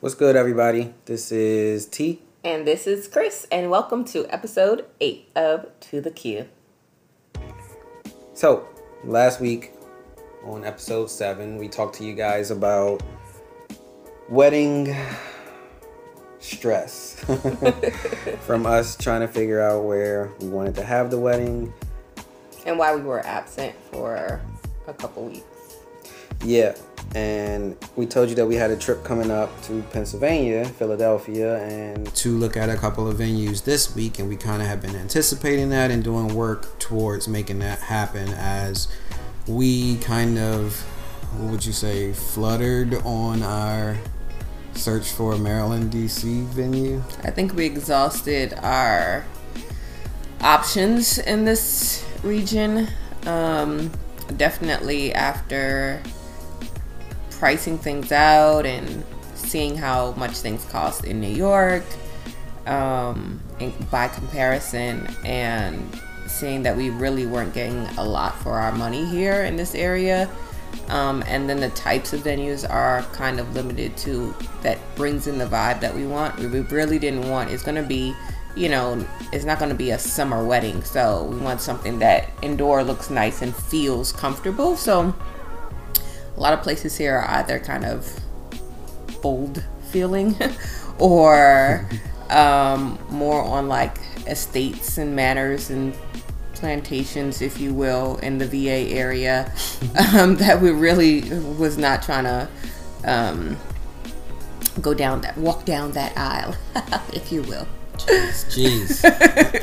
What's good, everybody? This is T. And this is Chris, and welcome to episode 8 of To The Q. So, last week on episode 7, we talked to you guys about wedding stress from us trying to figure out where we wanted to have the wedding and why we were absent for a couple weeks. Yeah, and we told you that we had a trip coming up to Pennsylvania, Philadelphia, and to look at a couple of venues this week, and we kind of have been anticipating that and doing work towards making that happen as we kind of, what would you say, fluttered on our search for a Maryland, D.C. venue. I think we exhausted our options in this region. Definitely after pricing things out and seeing how much things cost in New York by comparison, and seeing that we really weren't getting a lot for our money here in this area. And then the types of venues are kind of limited to that brings in the vibe that we want. We really didn't want, it's going to be, you know, it's not going to be a summer wedding. So we want something that indoor looks nice and feels comfortable. So a lot of places here are either kind of old feeling or more on like estates and manors and plantations, if you will, in the VA area that we really was not trying to walk down that aisle, if you will. Jeez.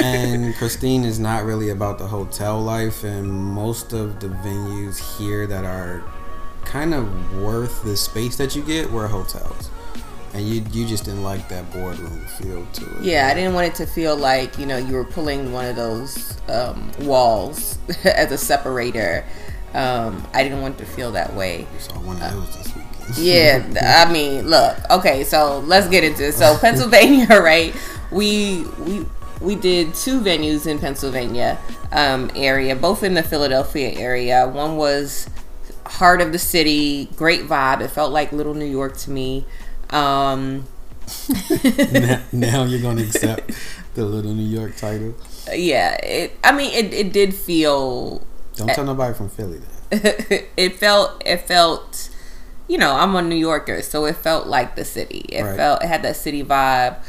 And Christine is not really about the hotel life, and most of the venues here that are kind of worth the space that you get were hotels. And you just didn't like that boardroom feel to it. Yeah, I didn't want it to feel like, you know, you were pulling one of those walls as a separator. I didn't want it to feel that way. So I wanted those this weekend. Yeah, I mean, look. Okay, so let's get into it. So Pennsylvania, right? We did two venues in Pennsylvania area, both in the Philadelphia area. One was heart of the city, great vibe. It felt like little New York to me. Now you're gonna accept the Little New York title. Yeah, it did feel. Don't tell nobody from Philly that. It felt. You know, I'm a New Yorker, so it felt like the city. It had that city vibe.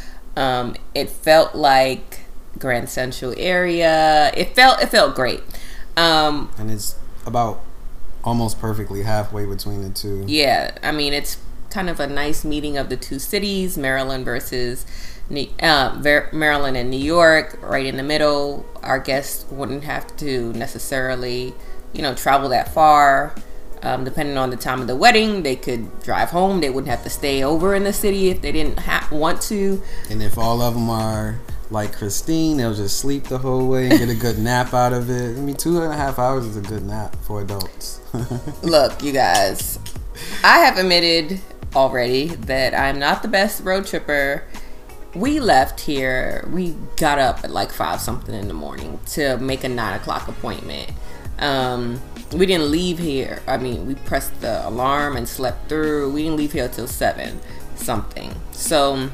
It felt like Grand Central area. It felt great. And it's about almost perfectly halfway between the two. Yeah, I mean it's kind of a nice meeting of the two cities, Maryland versus Maryland and New York, right in the middle. Our guests wouldn't have to necessarily, you know, travel that far. Depending on the time of the wedding, they could drive home. They wouldn't have to stay over in the city if they didn't want to. And if all of them are like Christine, they'll just sleep the whole way and get a good nap out of it. I mean, 2.5 hours is a good nap for adults. Look, you guys, I have admitted already that I'm not the best road tripper. We left here, we got up at like 5-something in the morning to make a 9 o'clock appointment. We didn't leave here, I mean we pressed the alarm and slept through. We didn't leave here till 7-something, so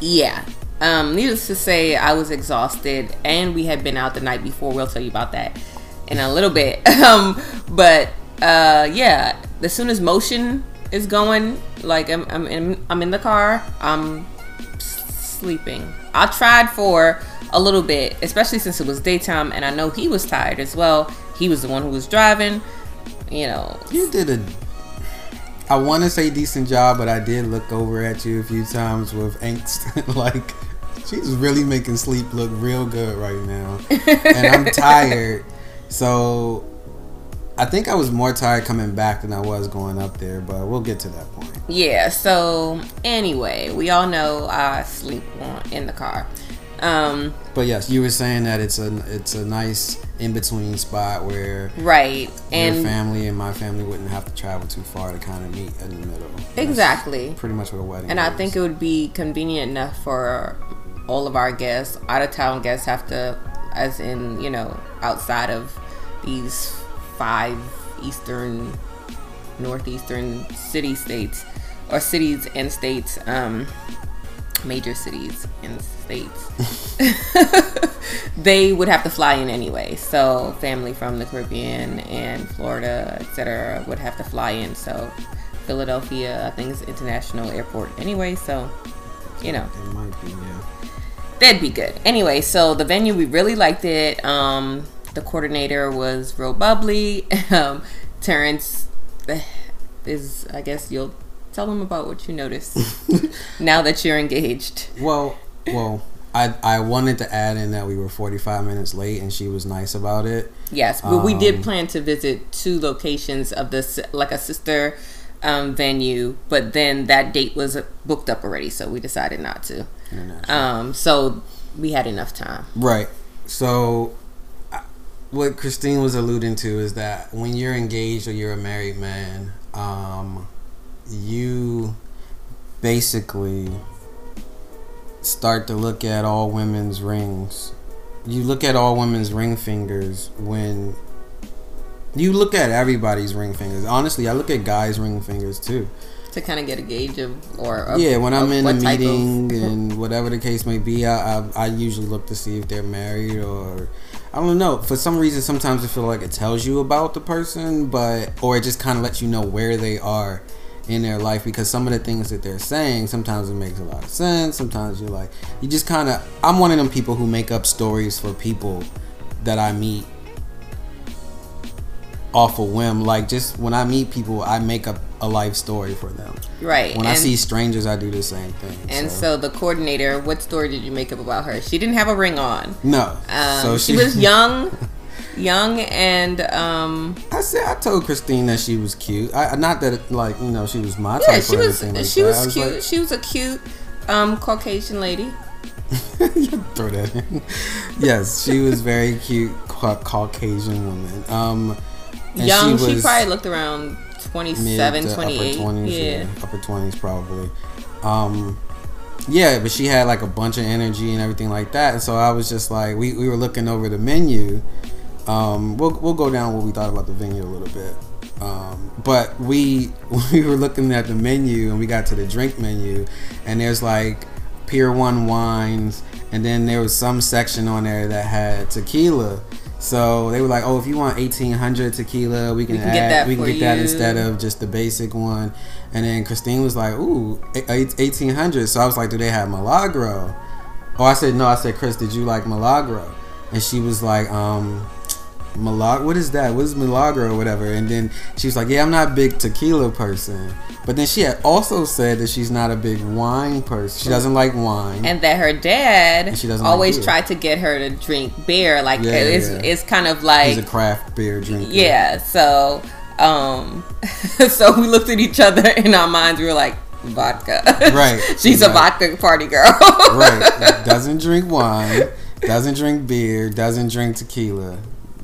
yeah. Needless to say, I was exhausted, and we had been out the night before. We'll tell you about that in a little bit. Yeah, as soon as motion is going, like I'm in the car, I'm sleeping. I tried for a little bit, especially since it was daytime, and I know he was tired as well. He was the one who was driving, you know. You did I want to say decent job, but I did look over at you a few times with angst. Like, she's really making sleep look real good right now. And I'm tired. So, I think I was more tired coming back than I was going up there, but we'll get to that point. Yeah, so anyway, we all know I sleep in the car. But yes, you were saying that it's a nice in-between spot where right and your family and my family wouldn't have to travel too far to kind of meet in the middle. Exactly. That's pretty much what a wedding is. I think it would be convenient enough for all of our guests. Out of town guests have to, as in, you know, outside of these 5 eastern, northeastern city-states, or cities and states, major cities and states, they would have to fly in anyway. So family from the Caribbean and Florida, etc., would have to fly in. So Philadelphia, I think, is international airport anyway. So, you know, it might be, yeah. That'd be good. Anyway, so the venue, we really liked it. The coordinator was real bubbly. Terrence is, I guess you'll tell them about what you noticed now that you're engaged. Well, I wanted to add in that we were 45 minutes late, and she was nice about it. Yes, but we did plan to visit 2 locations of this, like a sister venue, but then that date was booked up already, so we decided not to. So we had enough time. Right. So what Christine was alluding to is that when you're engaged or you're a married man, you basically start to look at all women's rings. You look at all women's ring fingers when you look at everybody's ring fingers. Honestly, I look at guys' ring fingers too, to kind of get a gauge of, when I'm in a meeting and whatever the case may be, I usually look to see if they're married, or I don't know. For some reason, sometimes I feel like it tells you about the person, or it just kind of lets you know where they are in their life, because some of the things that they're saying, sometimes it makes a lot of sense. Sometimes you're like, you just kind of, I'm one of them people who make up stories for people that I meet off a whim. Like, just when I meet people, I make up a life story for them. Right. When I see strangers, I do the same thing. And so the coordinator, what story did you make up about her? She didn't have a ring on. No. So she was young, and I told Christine that she was cute. Not that, like, you know, she was my type. She was. She was cute. She was a cute Caucasian lady. You throw that in. Yes, she was very cute, Caucasian woman. Young. She probably looked around 27, 28. Upper 20s, yeah. Upper 20s probably. But she had like a bunch of energy and everything like that. And so I was just like, we were looking over the menu. We'll go down what we thought about the venue a little bit. But we were looking at the menu, and we got to the drink menu, and there's like Pier 1 wines, and then there was some section on there that had tequila. So they were like, oh, if you want 1800 tequila, we can get that instead of just the basic one. And then Christine was like, ooh, 1800. So I was like, do they have Milagro? Oh, I said, no. I said, Chris, did you like Milagro? And she was like, Milagro, what is that? What is Milagro or whatever? And then she was like, yeah, I'm not a big tequila person. But then she had also said that she's not a big wine person. She doesn't like wine. And that her dad always tried to get her to drink beer. Like, it's kind of like... He's a craft beer drinker. Yeah, so... so we looked at each other in our minds. We were like, vodka. Right. She's a vodka party girl. Right. Doesn't drink wine. Doesn't drink beer. Doesn't drink tequila.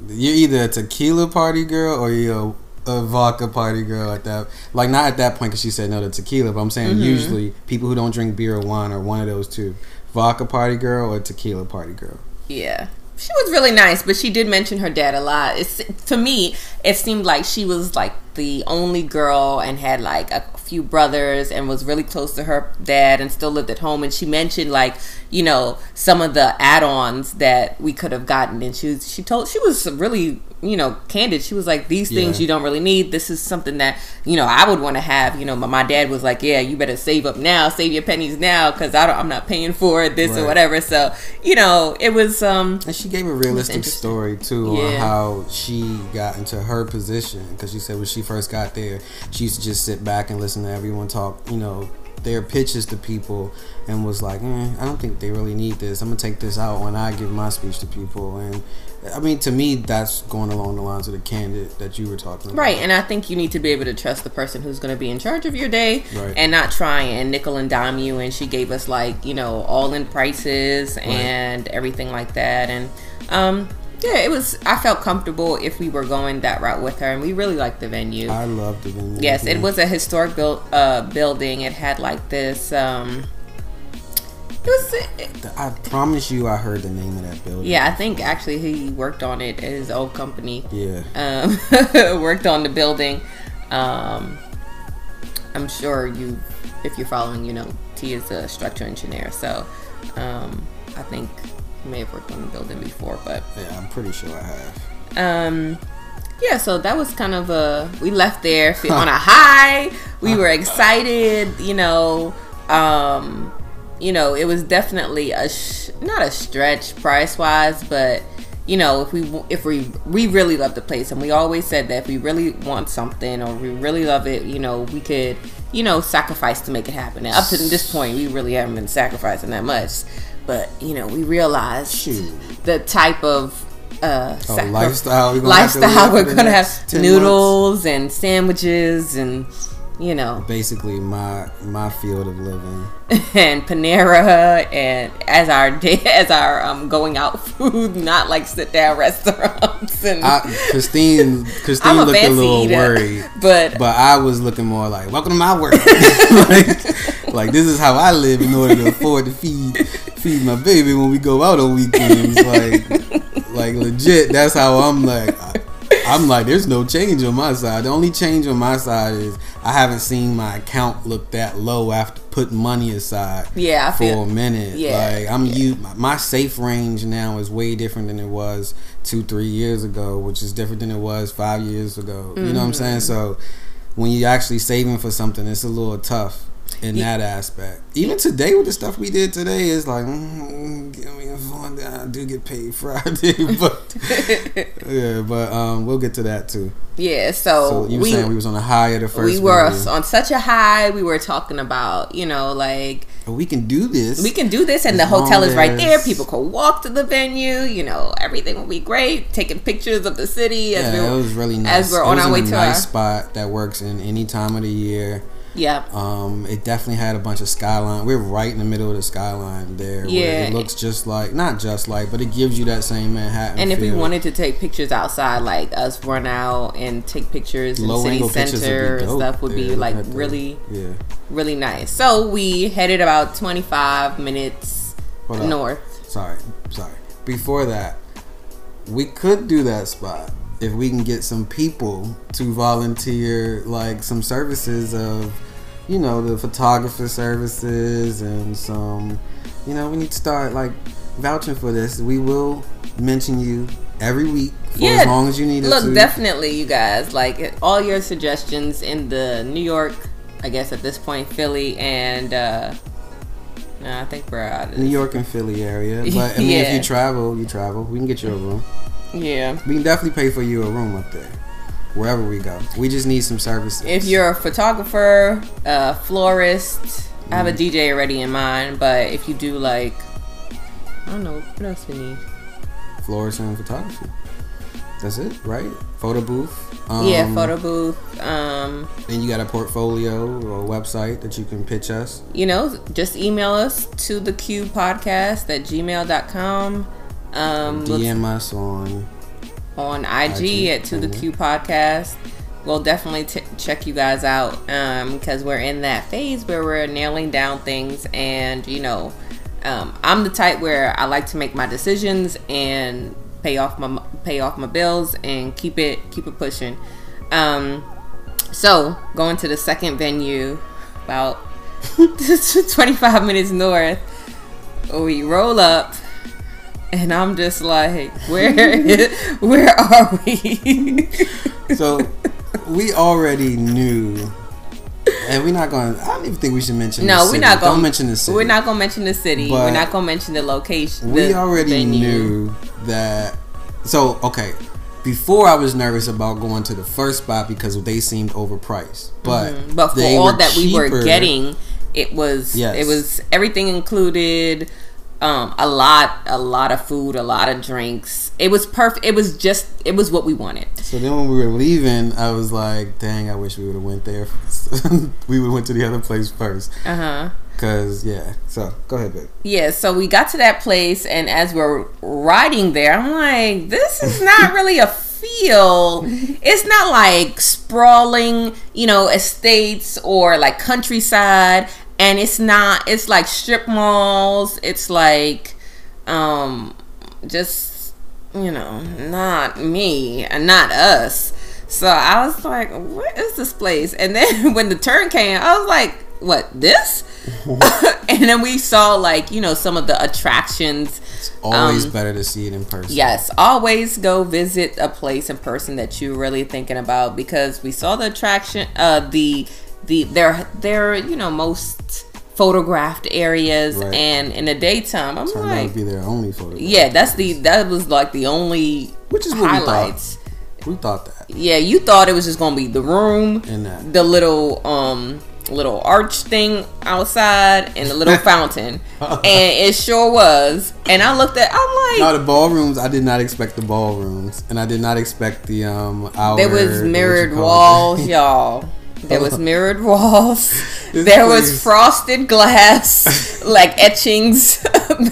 You're either a tequila party girl or you're a vodka party girl at that. Like, not at that point, because she said no to tequila, but I'm saying usually people who don't drink beer or wine are one of those two. Vodka party girl or tequila party girl. Yeah. She was really nice, but she did mention her dad a lot. To me, it seemed like she was like the only girl and had like a few brothers and was really close to her dad and still lived at home. And she mentioned, like, you know, some of the add-ons that we could have gotten. And she was really, you know, candid. She was like, these things you don't really need. This is something that, you know, I would want to have. You know, my dad was like, yeah, you better save up now. Save your pennies now, because I'm not paying for it, this or whatever. So, you know, it was... and she gave a realistic story, too, on how she got into her position. Because she said when she first got there, she used to just sit back and listen to everyone talk, you know, their pitches to people, and was like, I don't think they really need this. I'm gonna take this out when I give my speech to people. And I mean, to me, that's going along the lines of the candid that you were talking about. Right, and I think you need to be able to trust the person who's going to be in charge of your day and not try and nickel and dime you. And she gave us, like, you know, all-in prices and everything like that. And, it was, I felt comfortable if we were going that route with her. And we really liked the venue. I loved the venue. Yes, it was a historic building. It had, like, this... I promise you I heard the name of that building. Yeah, I think actually he worked on it at his old company. Yeah. Worked on the building. I'm sure you, if you're following, you know, T is a structural engineer. So I think he may have worked on the building before, but. Yeah, I'm pretty sure I have. Yeah, so that was kind of a, we left there on a high. We were excited, you know. You know, it was definitely a not a stretch price wise, but you know, if we really love the place, and we always said that if we really want something or we really love it, you know, we could, you know, sacrifice to make it happen. And up to this point, we really haven't been sacrificing that much, but you know, we realized the type of lifestyle we're gonna have. Noodles months. And sandwiches and. You know, basically my field of living and Panera and as our going out food, not like sit down restaurants. And Christine looked a little worried, but I was looking more like, welcome to my world. like this is how I live in order to afford to feed my baby when we go out on weekends. like legit, that's how I'm like. I'm like, there's no change on my side. The only change on my side is I haven't seen my account look that low after putting money aside for a minute. Yeah, like my safe range now is way different than it was 2-3 years ago, which is different than it was 5 years ago. Mm-hmm. You know what I'm saying? So when you're actually saving for something, it's a little tough in that aspect. Even today with the stuff we did today, it's like, give me a phone down. I do get paid Friday, but we'll get to that too. Yeah, so you were saying we was on a high of the first. We were on such a high. We were talking about, you know, like we can do this. We can do this, and the hotel is right there. People could walk to the venue. You know, everything will be great. Taking pictures of the city. As it was really nice. As we're on our way to a nice spot that works in any time of the year. Yep. It definitely had a bunch of skyline. We're right in the middle of the skyline there. Yeah. Where it looks just like, not just like, but it gives you that same Manhattan And feel. If we wanted to take pictures outside, like us run out and take pictures in the city center and stuff would be like really nice. So we headed about 25 minutes north. Sorry. Before that, we could do that spot. If we can get some people to volunteer, like some services of, you know, the photographer services and some, you know, we need to start like vouching for this. We will mention you every week for as long as you need us to. Look, definitely, you guys, like all your suggestions in the New York, I guess at this point, Philly and, I think we're out of New York and Philly area. But I mean, if you travel, we can get you a room. Yeah, we can definitely pay for you a room up there, wherever we go. We just need some services. If you're a photographer, a florist, I have a DJ already in mind. But if you do, like, I don't know, what else we need? Florist and photography. That's it, right? Photo booth. Photo booth. And you got a portfolio or a website that you can pitch us. You know, just email us to thecubepodcast@gmail.com. DM us on IG at To The Q Podcast. We'll definitely check you guys out because we're in that phase where we're nailing down things, and you know, I'm the type where I like to make my decisions and pay off my bills and keep it pushing. So going to the second venue, about 25 minutes north, we roll up. And I'm just like, where are we? So we already knew, and we're not going. I don't even think we should mention. No, we're not going. Don't mention the city. We're not going to mention the city. We're not going to mention the location. We already knew that. So okay, before I was nervous about going to the first spot because they seemed overpriced, but for all that we were getting, it was everything included. A lot of food, a lot of drinks. It was perfect. It was what we wanted. So then when we were leaving, I was like, dang, I wish we would have went there first. We would have went to the other place first. Cause so go ahead, babe. Yeah, so we got to that place, and as we're riding there, I'm like, this is not really a feel. It's not like sprawling, you know, estates or like countryside. And it's not, it's like strip malls. It's like, just, you know, not me and not us. So I was like, what is this place? And then when the turn came, I was like, what, this? And then we saw, like, you know, some of the attractions. It's always better to see it in person. Yes, always go visit a place in person that you're really thinking about, because we saw the attraction, their you know, most photographed areas, right. And in the daytime, I'm turned like, out to be their only photograph. Yeah, that was like the only which is highlights. We thought that. Yeah, you thought it was just gonna be the room, and that. The little arch thing outside, and the little fountain, and it sure was. And I looked at, I'm like, no, the ballrooms. I did not expect the ballrooms, and I did not expect the there was mirrored walls, y'all. There was mirrored walls. There was frosted glass, like etchings.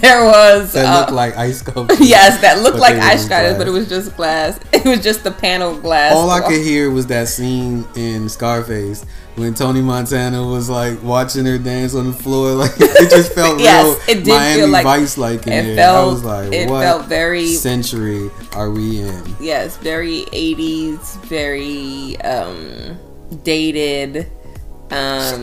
There was that looked like ice sculptures. Yes, that looked like ice sculptures, but it was just glass. It was just the panel glass. All I could hear was that scene in Scarface when Tony Montana was like watching her dance on the floor. Like it just felt yes, real. It did Miami feel like Vice like in it. Felt, I was like, it what felt very century are we in? Yes, very 80s, very dated. She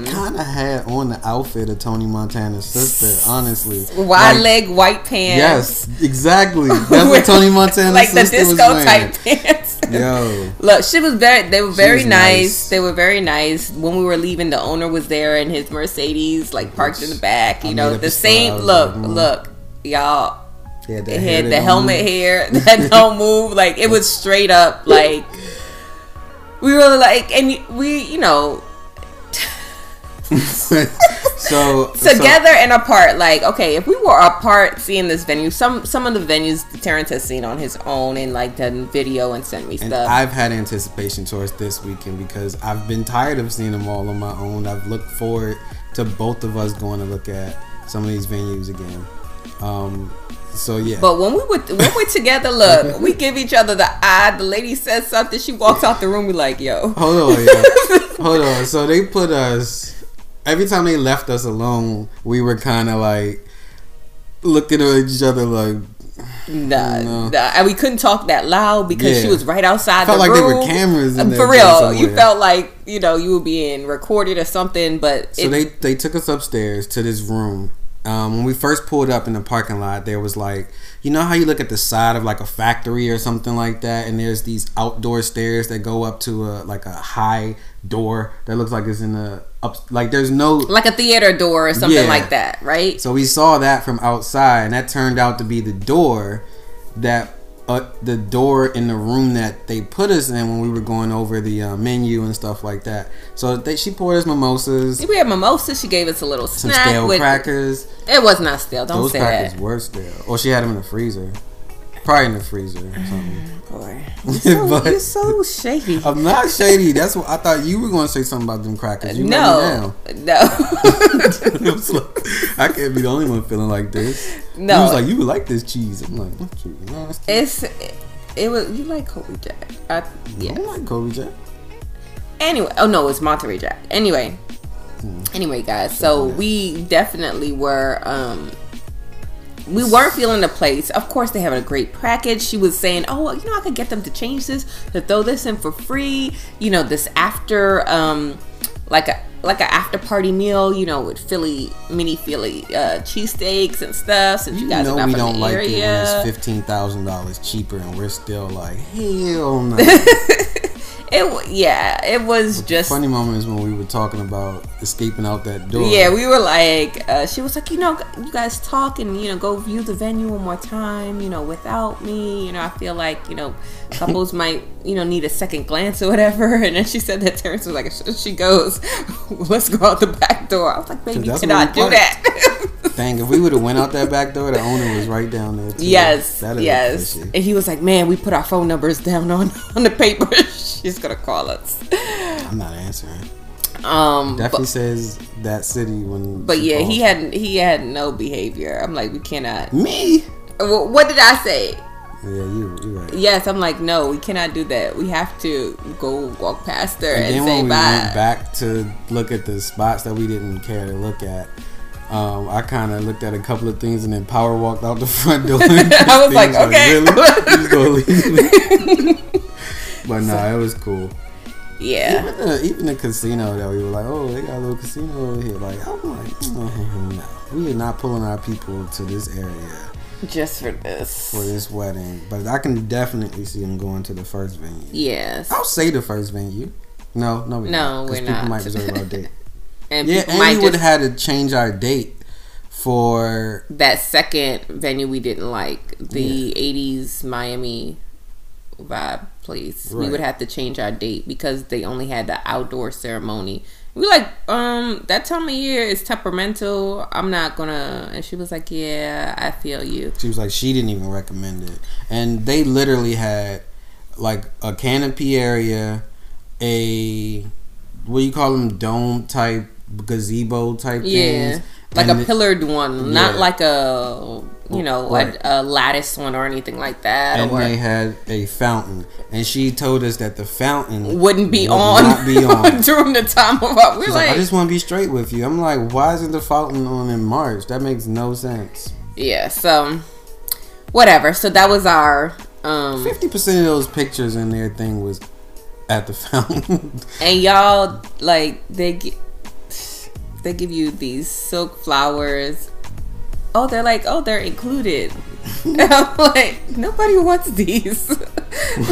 kind of had on the outfit of Tony Montana's sister, honestly. Wide leg, white pants. Yes, exactly. That's what Tony Montana's like sister was wearing. Like the disco type pants. Yo, look, she was very. They were very nice. They were very nice. When we were leaving, the owner was there in his Mercedes, like parked in the back. You know, the same. Look, y'all. It had the helmet hair that don't move. Like it was straight up. Like we were like, and we, you know. So together and apart, like, okay, if we were apart seeing this venue, some of the venues Terrence has seen on his own and like done video and sent me and stuff. I've had anticipation towards this weekend because I've been tired of seeing them all on my own. I've looked forward to both of us going to look at some of these venues again. So yeah, but when we're together, look, we give each other the eye. The lady says something, she walks out the room, we like, yo, hold on, yo. Hold on. So they put us, every time they left us alone, we were kind of like looking at each other like, nah. And we couldn't talk that loud because she was right outside the room. Felt like there were cameras in there. For real, you felt like, you know, you were being recorded or something. But so they took us upstairs to this room. When we first pulled up in the parking lot, there was like, you know how you look at the side of like a factory or something like that, and there's these outdoor stairs that go up to a like a high door that looks like it's in the up, like there's no, like a theater door or something like that, right? So we saw that from outside, and that turned out to be the door that the door in the room that they put us in when we were going over the menu and stuff like that. So she poured us mimosas. We had mimosas. She gave us a little snack. Some stale crackers. It was not stale. Don't say that. Those crackers were stale. Or she had them in the freezer. Probably in the freezer or something. Boy, you're so shady. I'm not shady. That's what I thought you were going to say something about them crackers. You let me down. No. I can't be the only one feeling like this. No. He was like, you would like this cheese. I'm like, what cheese? No, it's it was, you like Kobe Jack. I don't like Kobe Jack. Anyway, oh no, it's Monterey Jack. Anyway. Anyway, guys, so we definitely were we weren't feeling the place. Of course, they have a great package. She was saying, oh, you know, I could get them to change this, to throw this in for free. You know, this after, like an after party meal, you know, with mini Philly cheesesteaks and stuff. Since you guys know are not we from don't the like area. It when it's $15,000 cheaper, and we're still like, hell no. It was just funny moments when we were talking about escaping out that door. Yeah, we were like, she was like, you know, you guys talk and, you know, go view the venue one more time, you know, without me. You know, I feel like, you know, couples might, you know, need a second glance or whatever. And then she said that Terrence was like, she goes, let's go out the back door. I was like, baby, you cannot do that. Dang, if we would have went out that back door, the owner was right down there too. Yes. And he was like, man, we put our phone numbers down on the paper. She's gonna call us. I'm not answering. Definitely says that city when. But yeah, he had no behavior. I'm like, we cannot. Me? What did I say? Yeah, you right. Yes, I'm like, no, we cannot do that. We have to go walk past her and say bye. And then when we went back to look at the spots that we didn't care to look at, I kind of looked at a couple of things and then power walked out the front door. I was like, okay. Really? Leave me. But no, it was cool. Yeah. Even the casino that we were like, oh, they got a little casino over here. Like, I'm like, oh, no. We are not pulling our people to this area. Just for this. For this wedding. But I can definitely see them going to the first venue. Yes. I'll say the first venue. No, we're not. Because people might reserve our date. And yeah, and we would have had to change our date for... That second venue we didn't like. The 80s Miami vibe place. Right. We would have to change our date because they only had the outdoor ceremony. We like, that time of year is temperamental. I'm not gonna. And she was like, yeah, I feel you. She was like, she didn't even recommend it. And they literally had like a canopy area, a, what do you call them, dome type, gazebo type things. Like and a pillared one, not like a, you know, a lattice one or anything like that. And they had a fountain. And she told us that the fountain would not be on during the time of our... We're like, I just want to be straight with you. I'm like, why isn't the fountain on in March? That makes no sense. Yeah, so whatever. So that was our... 50% of those pictures in their thing was at the fountain. And y'all, like, they give you these silk flowers. Oh, they're like, oh, they're included. And I'm like, nobody wants these. You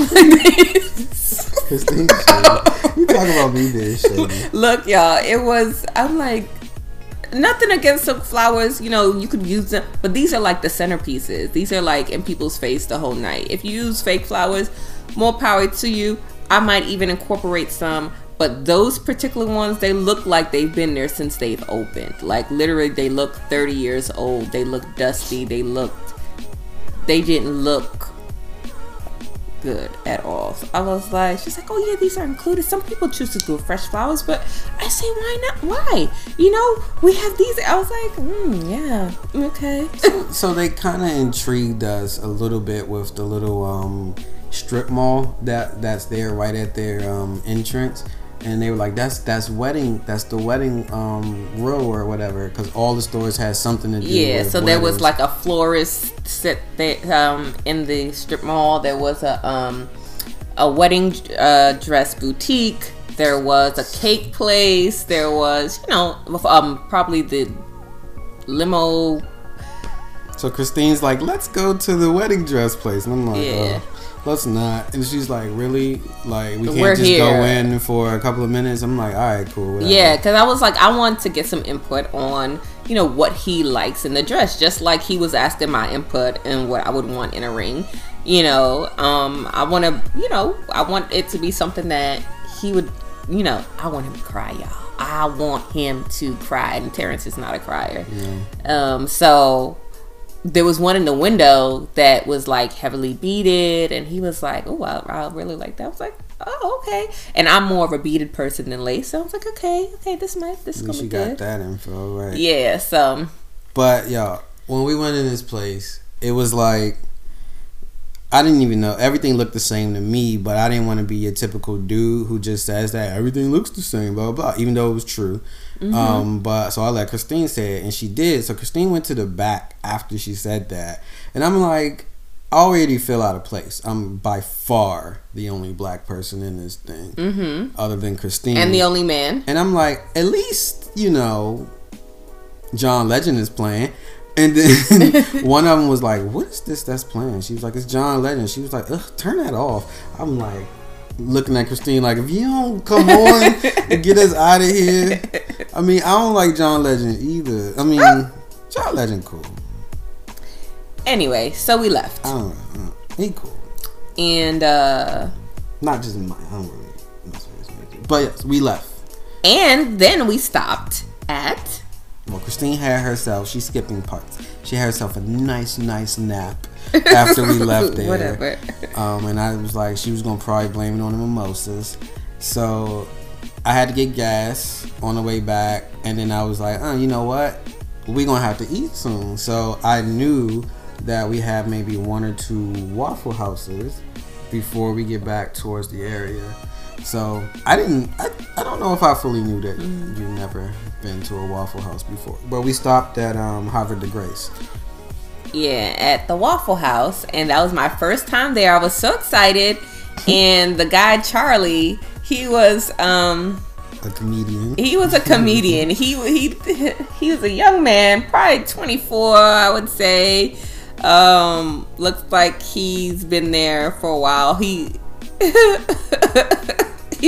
talking about me being shady. Look, y'all, it was, I'm like, nothing against silk flowers. You know, you could use them. But these are like the centerpieces. These are like in people's face the whole night. If you use fake flowers, more power to you. I might even incorporate some. But those particular ones, they look like they've been there since they've opened. Like, literally, they look 30 years old. They look dusty. They didn't look good at all. So I was like, she's like, oh, yeah, these are included. Some people choose to do fresh flowers, but I say, why not? Why? You know, we have these. I was like, yeah, okay. So they kind of intrigued us a little bit with the little strip mall that's there right at their entrance. And they were like, that's the wedding row or whatever, because all the stores had something to do with so weddings. There was like a florist set that in the strip mall. There was a wedding dress boutique. There was a cake place. There was, you know, probably the limo. So Christine's like, let's go to the wedding dress place, and I'm like, let's not. And she's like, really? Like, we can't just go in for a couple of minutes? I'm like, alright, cool, whatever. Yeah, because I was like, I want to get some input on, you know, what he likes in the dress, just like he was asking my input and what I would want in a ring. You know, I want it to be something that he would, you know, I want him to cry, y'all. I want him to cry, and Terrence is not a crier. So there was one in the window that was like heavily beaded, and he was like, oh, I really like that. I was like, oh, okay. And I'm more of a beaded person than lace, so I was like, okay, this is gonna be good. You got that info, right? Yeah, so. But y'all, when we went in this place, it was like, I didn't even know. Everything looked the same to me, but I didn't want to be your typical dude who just says that everything looks the same, blah, blah, blah, even though it was true. But so I let Christine say it, and she did. So Christine went to the back after she said that, and I'm like, I already feel out of place. I'm by far the only black person in this thing, other than Christine, and the only man. And I'm like, at least, you know, John Legend is playing. And then one of them was like, what is this that's playing? She was like, it's John Legend. She was like, ugh, turn that off. I'm like, looking at Christine like, if you don't come on and get us out of here. I mean, I don't like John Legend either. I mean, John Legend cool. Anyway, so we left. I don't know. He cool. And not just mine. I don't really mess with his major. But yes, we left. And then we stopped at... Well, Christine had herself, she's skipping parts. She had herself a nice nap after we left there. Whatever. And I was like, she was going to probably blame it on the mimosas. So I had to get gas on the way back. And then I was like, you know what? We're going to have to eat soon. So I knew that we have maybe one or two Waffle Houses before we get back towards the area. So I don't know if I fully knew that you've never been to a Waffle House before. But we stopped at Havre de Grace. Yeah, at the Waffle House, and that was my first time there. I was so excited, and the guy Charlie, he was a comedian. He was a comedian. He was a young man, probably 24, I would say. Looks like he's been there for a while. He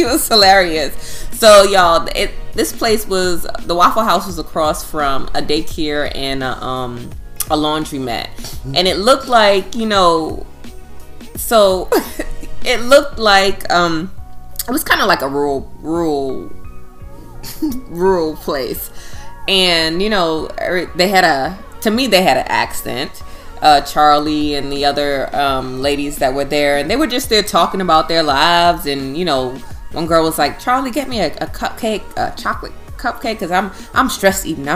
was hilarious. So y'all, this place was, the Waffle House was across from a daycare and a laundromat, and it looked like, you know, so it looked like it was kind of like a rural place, and you know, they had an accent. Charlie and the other ladies that were there, and they were just there talking about their lives, and you know, one girl was like, "Charlie, get me a cupcake, a chocolate cupcake, because I'm stressed eating.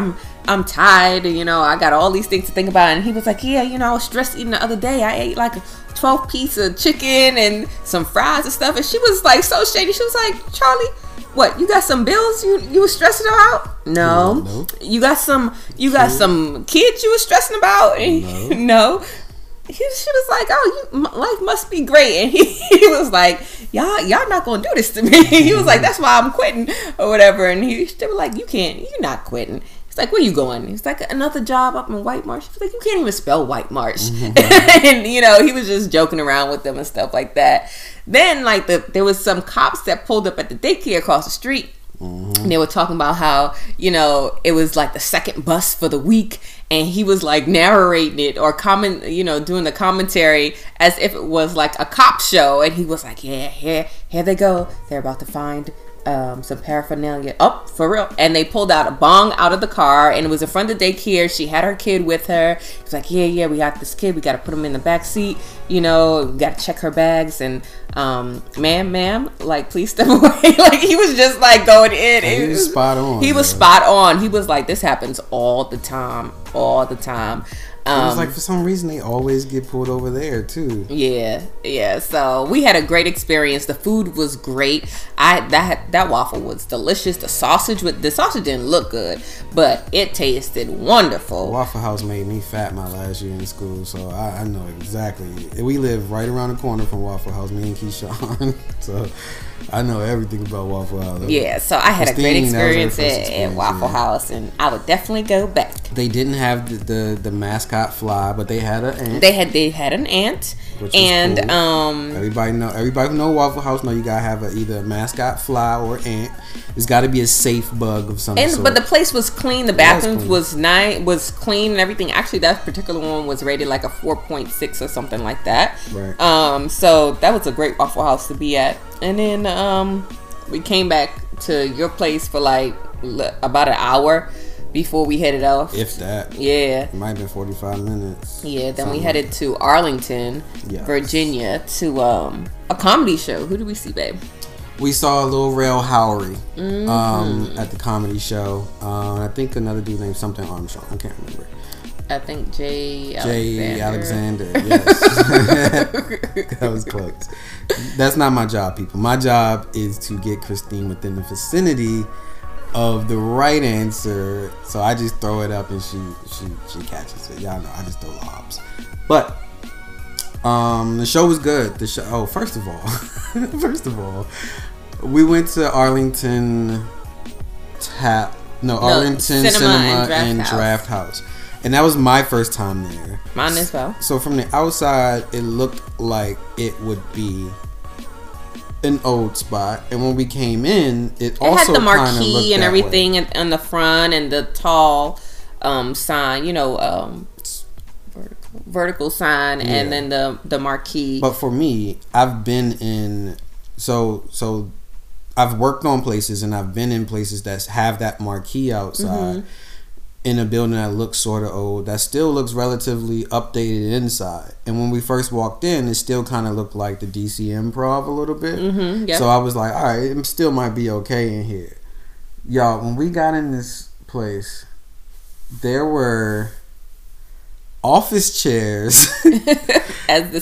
I'm tired, and you know, I got all these things to think about." And he was like, "Yeah, you know, I was stressed eating the other day. I ate like a 12-piece of chicken and some fries and stuff." And she was like so shady. She was like, "Charlie, what, you got some bills you were stressing about? No. No. You got some kids you were stressing about? No." No. She was like, "Oh, life must be great." And he was like, Y'all not gonna do this to me." He was like, "That's why I'm quitting," or whatever. And they were like, "You're not quitting." He's like, "Where you going?" He's like, "Another job up in White Marsh." He's like, "You can't even spell White Marsh." Mm-hmm. And you know, he was just joking around with them and stuff like that. Then like there was some cops that pulled up at the daycare across the street. Mm-hmm. And they were talking about how, you know, it was like the second bus for the week, and he was like narrating it or doing the commentary as if it was like a cop show. And he was like, "Yeah, here they go. They're about to find some paraphernalia." Oh, for real. And they pulled out a bong out of the car, and it was in front of the daycare. She had her kid with her. It's like, yeah, "We got this kid. We got to put him in the back seat. You know, we got to check her bags. And ma'am, like, please step away." Like, he was just like going in. He was spot on. He was spot on. He was like, "This happens all the time, all the time." It was like, for some reason, they always get pulled over there too. Yeah. So we had a great experience. The food was great. That waffle was delicious. The sausage didn't look good, but it tasted wonderful. Waffle House made me fat my last year in school, so I know exactly. We live right around the corner from Waffle House, me and Keyshawn. So I know everything about Waffle House. Yeah, so I had a great experience at Waffle House, and I would definitely go back. They didn't have the mascot fly, but they had an ant. They had an ant, and cool. Everybody who know Waffle House know you gotta have either a mascot fly or ant. There's got to be a safe bug of some sort. But the place was clean. The bathrooms was nice, was clean, and everything. Actually, that particular one was rated like a 4.6 or something like that. Right. So that was a great Waffle House to be at. And then we came back to your place for like about an hour before we headed off. If that. Yeah. It might have been 45 minutes. Yeah, then we headed to Arlington, yes, Virginia, to a comedy show. Who did we see, babe? We saw Lil Rel Howery at the comedy show. I think another dude named something Armstrong. I can't remember. I think Jay Alexander. Yes. That was close. That's not my job, people. My job is to get Christine within the vicinity of the right answer. So I just throw it up and she catches it. Y'all know I just throw lobs. But the show was good. The show. Oh, first of all, we went to Arlington Cinema and Draft House. And that was my first time there. Mine as well. So from the outside, it looked like it would be an old spot, and when we came in, it also had the marquee and everything on the front, and the tall sign, you know, vertical sign, yeah. And then the marquee. But for me, I've been in so I've worked on places, and I've been in places that have that marquee outside. Mm-hmm. In a building that looks sort of old, that still looks relatively updated inside. And when we first walked in, it still kind of looked like the DC Improv a little bit. Mm-hmm, yep. So I was like, all right, it still might be okay in here. Y'all, when we got in this place, there were office chairs as the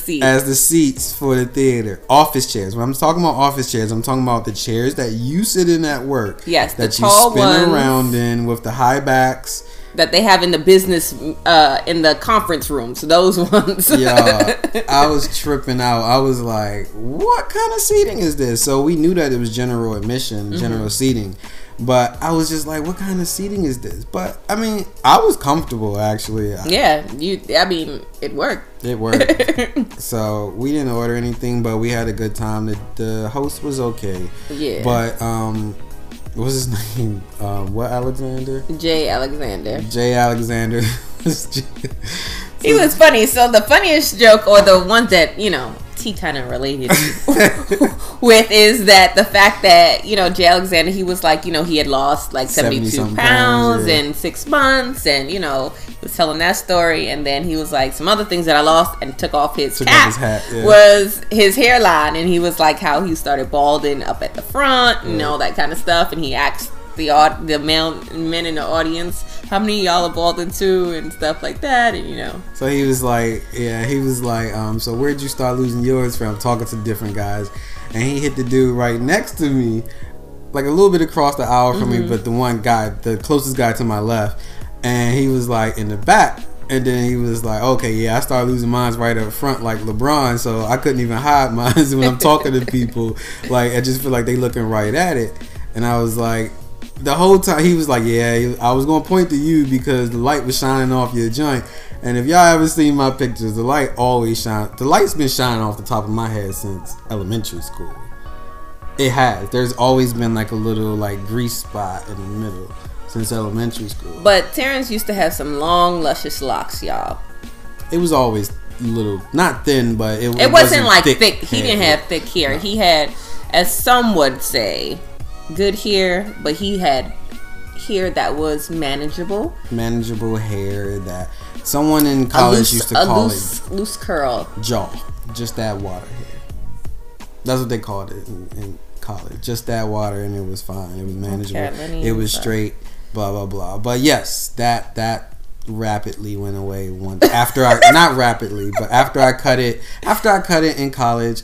seats for the theater. Office chairs. When I'm talking about office chairs, I'm talking about the chairs that you sit in at work. Yes, that the tall you spin ones around in with the high backs that they have in the business in the conference rooms. Those ones. Yeah, I was tripping out. I was like, what kind of seating is this? So we knew that it was general admission, general seating. But I was just like, what kind of seating is this? But I mean, I was comfortable, actually. Yeah, it worked. It worked. So we didn't order anything, but we had a good time. The host was okay. Yeah. But what's his name? What Alexander? Jay Alexander. Jay Alexander. He was funny. So the funniest joke, or the one that, he kind of related with, is that the fact that, Jay Alexander, he was like, he had lost like 72 pounds in 6 months, and he was telling that story, and then he was like, some other things that I lost, and took off his hat, yeah, was his hairline, and he was like how he started balding up at the front, and all that kind of stuff, and he asked the men in the audience, how many of y'all are balding too, and stuff like that, and So he was like, so where'd you start losing yours from? Talking to different guys, and he hit the dude right next to me, like a little bit across the aisle from me, but the one guy, the closest guy to my left, and he was like in the back. And then he was like, okay, yeah, I started losing mine right up front like LeBron, so I couldn't even hide mine when I'm talking to people. Like, I just feel like they looking right at it. And I was like, the whole time he was like, yeah, I was gonna point to you because the light was shining off your joint, and if y'all ever seen my pictures, the light always shines. The light's been shining off the top of my head since elementary school. It has. There's always been like a little like grease spot in the middle since elementary school. But Terrence used to have some long, luscious locks, y'all. It was always little, not thin, but it wasn't like thick. He didn't have thick hair. No. He had, as some would say, good hair, but he had hair that was manageable hair that someone in college used to call it loose curl jaw, just that water hair. That's what they called it in college, just that water, and it was fine. It was manageable. Okay, it was straight, blah blah blah. But yes, that rapidly went away once after I not rapidly, but after I cut it in college.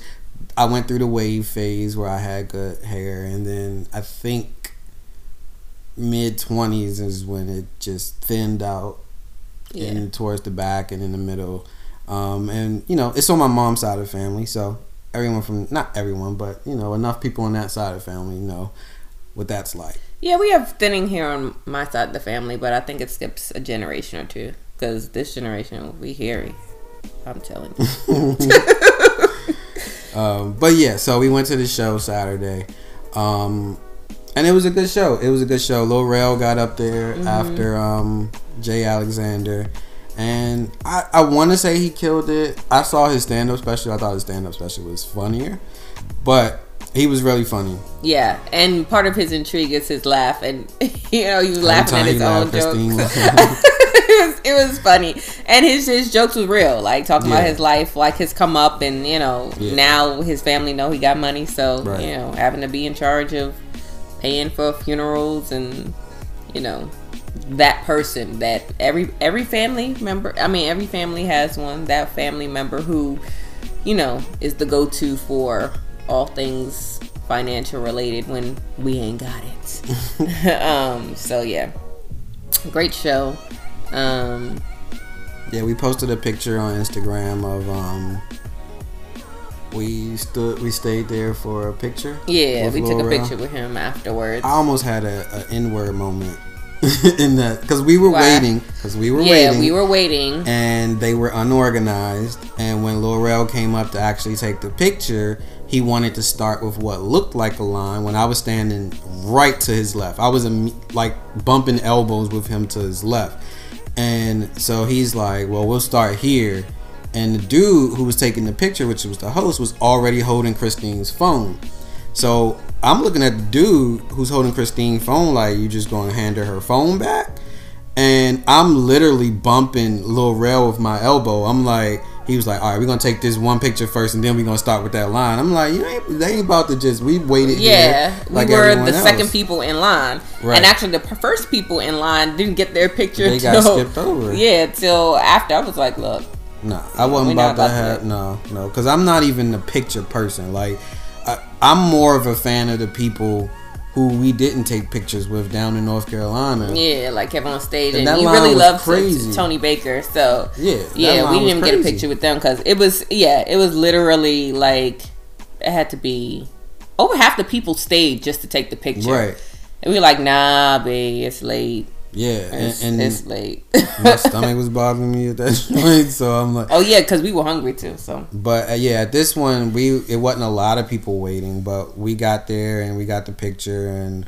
I went through the wave phase where I had good hair, and then I think mid-20s is when it just thinned out, and towards the back and in the middle. And it's on my mom's side of the family, so everyone from, not everyone, but enough people on that side of the family know what that's like. Yeah, we have thinning hair on my side of the family, but I think it skips a generation or two, because this generation will be hairy, I'm telling you. But yeah, so we went to the show Saturday, and it was a good show. Lil Rel got up there after Jay Alexander, and I want to say he killed it. I saw his stand-up special. I thought his stand-up special was funnier, but he was really funny. Yeah, and part of his intrigue is his laugh, and he was laughing at his own jokes. It was funny, and his jokes were real, like talking about his life, like his come up, and now his family know he got money, so having to be in charge of paying for funerals, and that person that every family member, every family has one, that family member who is the go to for all things financial related when we ain't got it. So yeah, great show. Yeah, we posted a picture on Instagram of we stayed there for a picture. Yeah, we took a picture with him afterwards. I almost had a n-word moment in that, because we were waiting, and they were unorganized, and when Lil Rel came up to actually take the picture, he wanted to start with what looked like a line when I was standing right to his left. I was like bumping elbows with him to his left. And so he's like, well, we'll start here. And the dude who was taking the picture, which was the host, was already holding Christine's phone. So I'm looking at the dude who's holding Christine's phone like, you just gonna hand her phone back? And I'm literally bumping Lil Rel with my elbow. I'm like, he was like, all right, we're gonna take this one picture first, and then we're gonna start with that line. I'm like, they ain't about to just. We waited. Yeah, here like we were the else. Second people in line, right. And actually the first people in line didn't get their picture. They got skipped over. Yeah, till after. I was like, look, no, I wasn't about to have no, because I'm not even a picture person. Like, I'm more of a fan of the people who we didn't take pictures with down in North Carolina. Yeah, like Kevin on stage, and he really loved Tony Baker. So yeah, we didn't even get a picture with them because it was literally like it had to be over half the people stayed just to take the picture. Right, and we were like, nah, babe, it's late. Yeah, and it's late. My stomach was bothering me at that point, so I'm like, oh yeah, because we were hungry too. So, but yeah, at this one, it wasn't a lot of people waiting, but we got there and we got the picture, and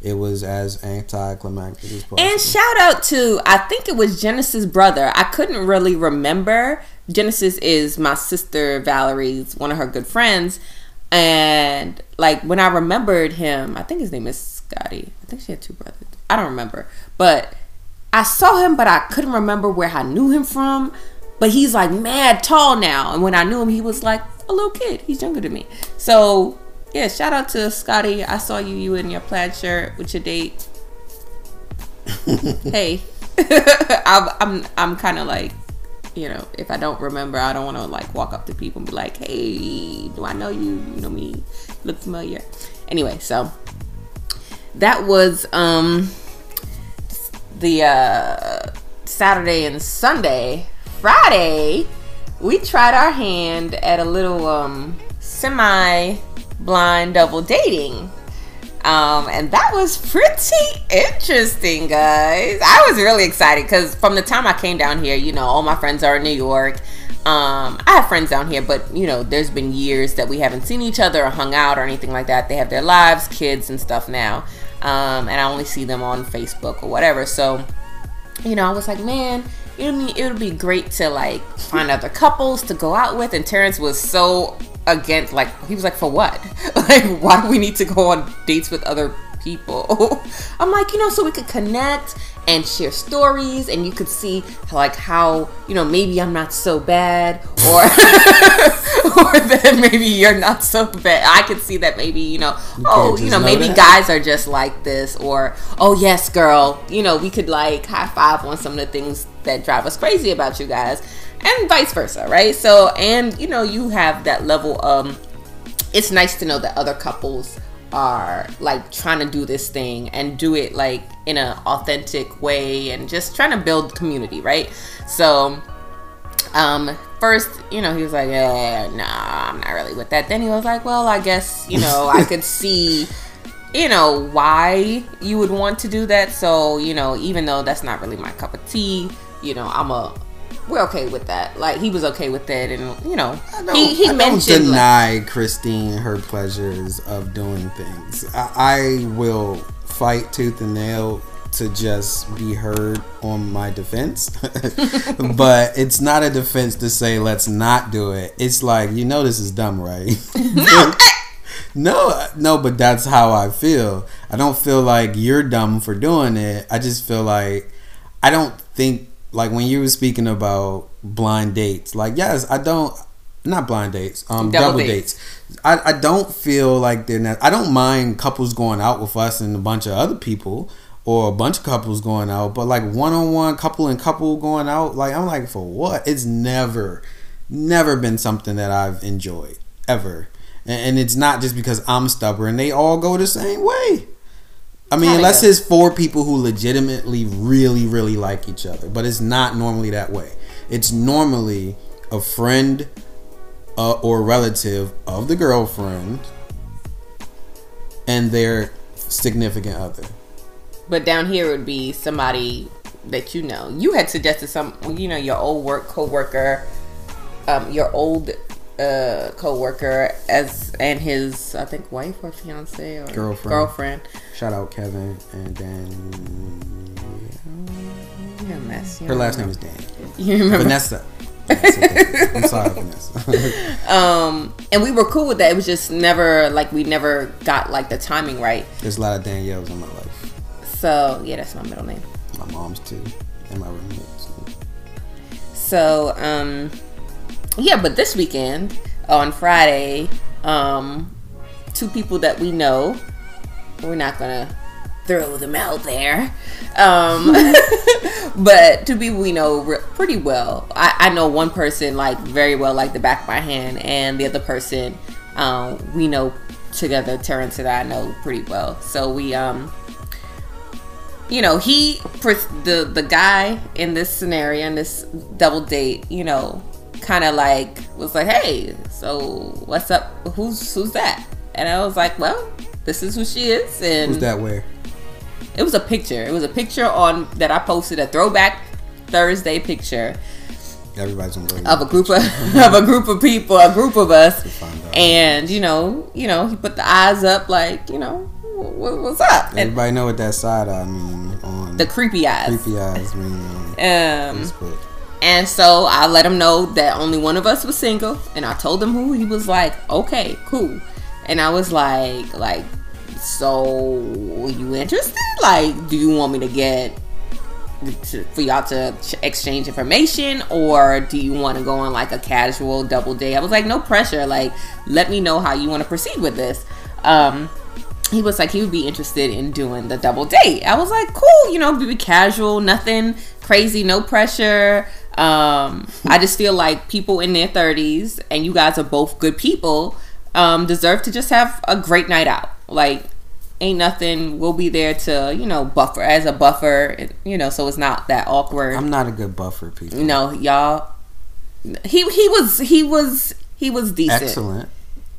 it was as anticlimactic as possible. And shout out to, I think it was Genesis' brother. I couldn't really remember. Genesis is my sister Valerie's, one of her good friends, and like when I remembered him, I think his name is Scotty. I think she had two brothers. I don't remember, but I saw him, but I couldn't remember where I knew him from. But he's like mad tall now, and when I knew him, he was like a little kid. He's younger than me. So yeah, shout out to Scotty. I saw you. You in your plaid shirt with your date. Hey, I'm kind of like, if I don't remember, I don't want to like walk up to people and be like, hey, do I know you? You know me? Look familiar. Anyway, so. That was the Saturday and Sunday. Friday, we tried our hand at a little semi-blind double dating. And that was pretty interesting, guys. I was really excited because from the time I came down here, all my friends are in New York. I have friends down here, but there's been years that we haven't seen each other or hung out or anything like that. They have their lives, kids and stuff now. And I only see them on Facebook or whatever. So, I was like, man, it would be great to like find other couples to go out with. And Terrence was so against, like, he was like, for what? Like, why do we need to go on dates with other people? I'm like, so we could connect and share stories, and you could see like how, maybe I'm not so bad, or or that maybe you're not so bad. I could see that maybe, maybe that guys are just like this, or, oh yes, girl, we could like high five on some of the things that drive us crazy about you guys, and vice versa, right? So, and you have that level of, it's nice to know that other couples are like trying to do this thing and do it like in an authentic way and just trying to build community, right? So first, he was like, nah, I'm not really with that. Then he was like, well, I guess, I could see, why you would want to do that. So, even though that's not really my cup of tea, we're okay with that. Like, he was okay with that, and he mentioned. Don't deny like, Christine her pleasures of doing things. I will fight tooth and nail to just be heard on my defense, but it's not a defense to say let's not do it. It's like this is dumb, right? No, but that's how I feel. I don't feel like you're dumb for doing it. I just feel like I don't think. Like when you were speaking about blind dates, like yes, not blind dates, double dates. I don't feel like they're not. I don't mind couples going out with us and a bunch of other people, or a bunch of couples going out, but like one-on-one, couple and couple going out, like I'm like, for what? It's never been something that I've enjoyed ever, and it's not just because I'm stubborn. They all go the same way. I mean, unless it's four people who legitimately really, really like each other. But it's not normally that way. It's normally a friend or relative of the girlfriend and their significant other. But down here would be somebody that You had suggested your old work co-worker, your old co-worker and his, I think, wife or fiance or girlfriend. Shout out Kevin and Dan. You're a mess. Her last name is Dan. You remember Vanessa? I'm sorry, Vanessa. And we were cool with that. It was just never like we never got like the timing right. There's a lot of Danielles in my life. So yeah, that's my middle name. My mom's too, and my roommate's. So Yeah, but this weekend on Friday, two people that we know, we're not gonna throw them out there, but two people we know pretty well. I know one person like very well, like the back of my hand, and the other person we know together, Terrence and I know pretty well. So we, you know, the guy in this scenario, in this double date, you know, kind of like was like, hey, so what's up? Who's that? And I was like, well, this is who she is. And who's that? Where? It was a picture. It was a picture on that I posted, a throwback Thursday picture. Everybody's on of a group of people, a group of us, and you know, he put the eyes up, like, you know, what's up? Everybody know what that side eye mean on the creepy eyes. Creepy eyes mean on Facebook. And so I let him know that only one of us was single, and I told him who. He was like, okay, cool, and I was like. So, are you interested? Like, do you want me to for y'all to exchange information, or do you want to go on like a casual double date? I was like, no pressure. Like, let me know how you want to proceed with this. He was like, he would be interested in doing the double date. I was like, cool. You know, be casual, nothing crazy, no pressure. I just feel like people in their 30s, and you guys are both good people, deserve to just have a great night out. Like, ain't nothing. We'll be there to, you know, buffer as a buffer, you know, so it's not that awkward. I'm not a good buffer, people. No, y'all. He was decent, excellent,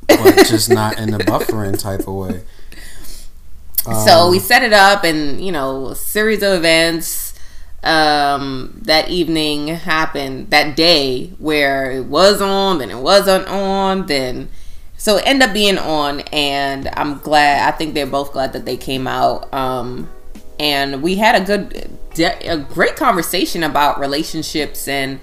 but just not in the buffering type of way. So we set it up, and you know, a series of events that evening happened that day where it was on, then it wasn't on, then. So it ended up being on, and I'm glad. I think they're both glad that they came out. And we had a great conversation about relationships. And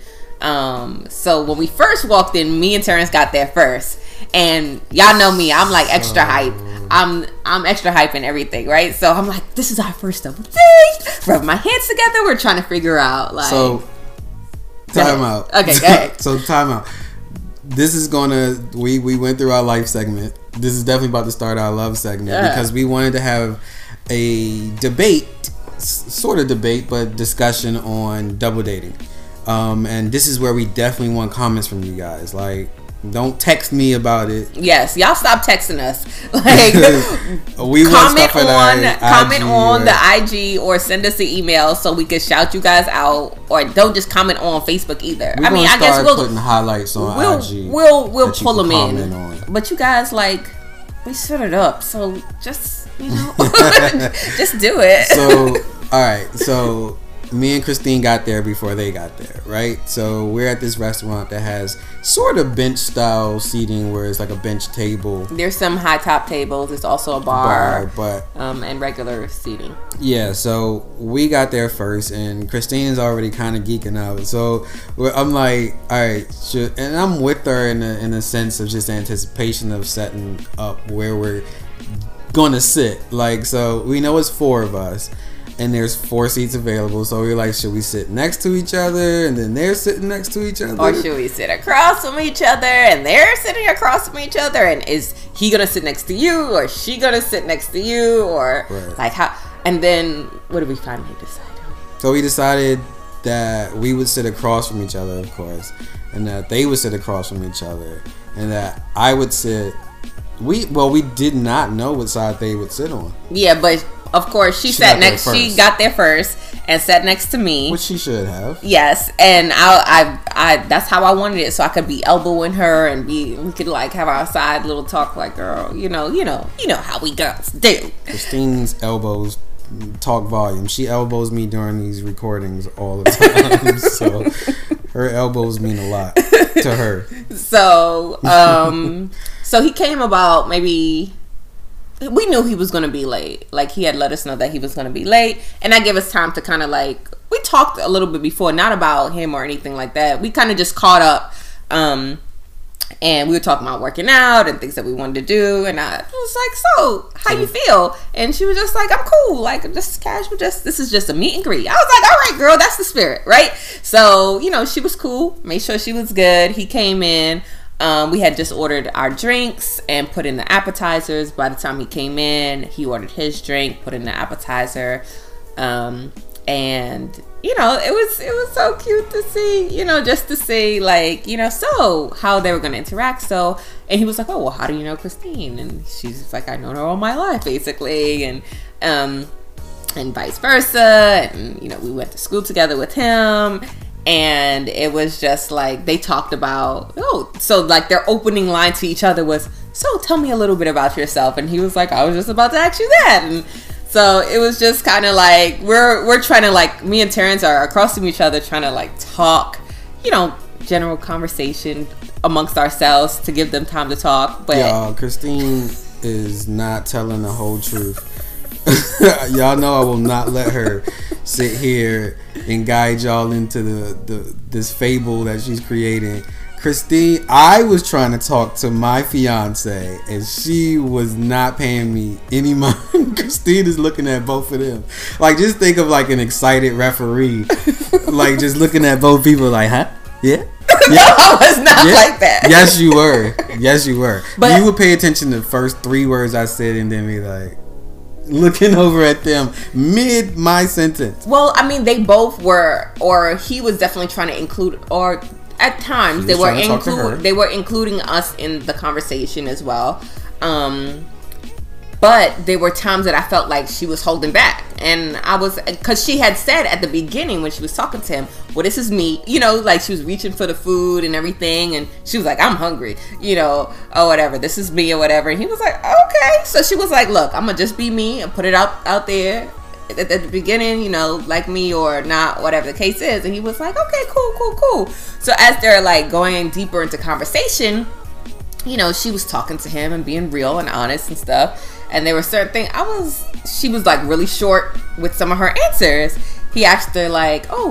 so when we first walked in, me and Terrence got there first. And y'all know me, I'm like extra hype. I'm extra hype and everything, right? So I'm like, this is our first double date. Rub my hands together. We're trying to figure out, like. So time out. Okay, go ahead. So time out. This is we went through our life segment. This is definitely about to start our love segment, because we wanted to have a debate, sort of debate, but discussion on double dating. And this is where we definitely want comments from you guys. Like, don't text me about it. Yes, y'all stop texting us. Like, we comment on the IG, or send us an email so we can shout you guys out. Or don't just comment on Facebook either. I mean, I guess we'll putting highlights on IG. We'll pull them in. But you guys, like, we set it up, so just, you know, just do it. So all right, so me and Christine got there before they got there, right? So we're at this restaurant that has sort of bench style seating, where it's like a bench table. There's some high top tables. It's also a bar, but and regular seating. Yeah, so we got there first, and Christine's already kind of geeking out. So I'm like, all right, and I'm with her in a sense of just anticipation of setting up where we're gonna sit. Like, so we know it's four of us. And there's four seats available, so we're like, should we sit next to each other, and then they're sitting next to each other, or should we sit across from each other, and they're sitting across from each other, and is he gonna sit next to you, or is she gonna sit next to you, or right. Like, how? And then what did we finally decide on? So we decided that we would sit across from each other, of course, and that they would sit across from each other, and that I would sit. We did not know what side they would sit on. Yeah, but. Of course, she sat next. She got there first and sat next to me, which she should have. Yes, and I that's how I wanted it, so I could be elbowing her and we could like have our side little talk, like, girl, you know how we girls do. Christine's elbows talk volume. She elbows me during these recordings all the time, so her elbows mean a lot to her. So, so he came about maybe. We knew he was going to be late. Like, he had let us know that he was going to be late. And that gave us time to kind of, like, we talked a little bit before, not about him or anything like that. We kind of just caught up And we were talking about working out and things that we wanted to do. And I was like, so, how you feel? And she was just like, I'm cool. Like, just casual. Just this is just a meet and greet. I was like, all right, girl, that's the spirit, right? So, you know, she was cool. Made sure she was good. He came in. We had just ordered our drinks and put in the appetizers. By the time he came in, he ordered his drink, put in the appetizer. And, you know, it was so cute to see, you know, just to see, like, you know, so how they were going to interact. So, and he was like, oh, well, how do you know Christine? And she's like, I've known her all my life, basically. And vice versa. And, you know, we went to school together with him. And it was just like, they talked about, oh, so like their opening line to each other was, so tell me a little bit about yourself. And he was like, I was just about to ask you that. And so it was just kind of like, we're trying to, like, me and Terrence are across from each other, trying to, like, talk, you know, general conversation amongst ourselves to give them time to talk. But y'all, Christine is not telling the whole truth. Y'all know I will not let her sit here and guide y'all into this fable that she's creating. Christine, I was trying to talk to my fiance and she was not paying me any mind. Christine is looking at both of them. Like, just think of like an excited referee. Like, just looking at both people like, huh? Yeah? Yeah. No, I was not like that. Yes, you were. Yes, you were. But you would pay attention to the first three words I said and then be like, looking over at them mid my sentence. Well, I mean, they both were, or he was definitely trying to include, or at times they were including us in the conversation as well. But there were times that I felt like she was holding back, and I was, because she had said at the beginning when she was talking to him, well, this is me, you know, like she was reaching for the food and everything, and she was like, I'm hungry, you know, or whatever, this is me or whatever. And he was like, okay. So she was like, look, I'm gonna just be me and put it out there at the beginning, you know, like me or not, whatever the case is. And he was like, okay, cool. So as they're like going deeper into conversation, you know, she was talking to him and being real and honest and stuff. And there were certain things she was like really short with some of her answers. He asked her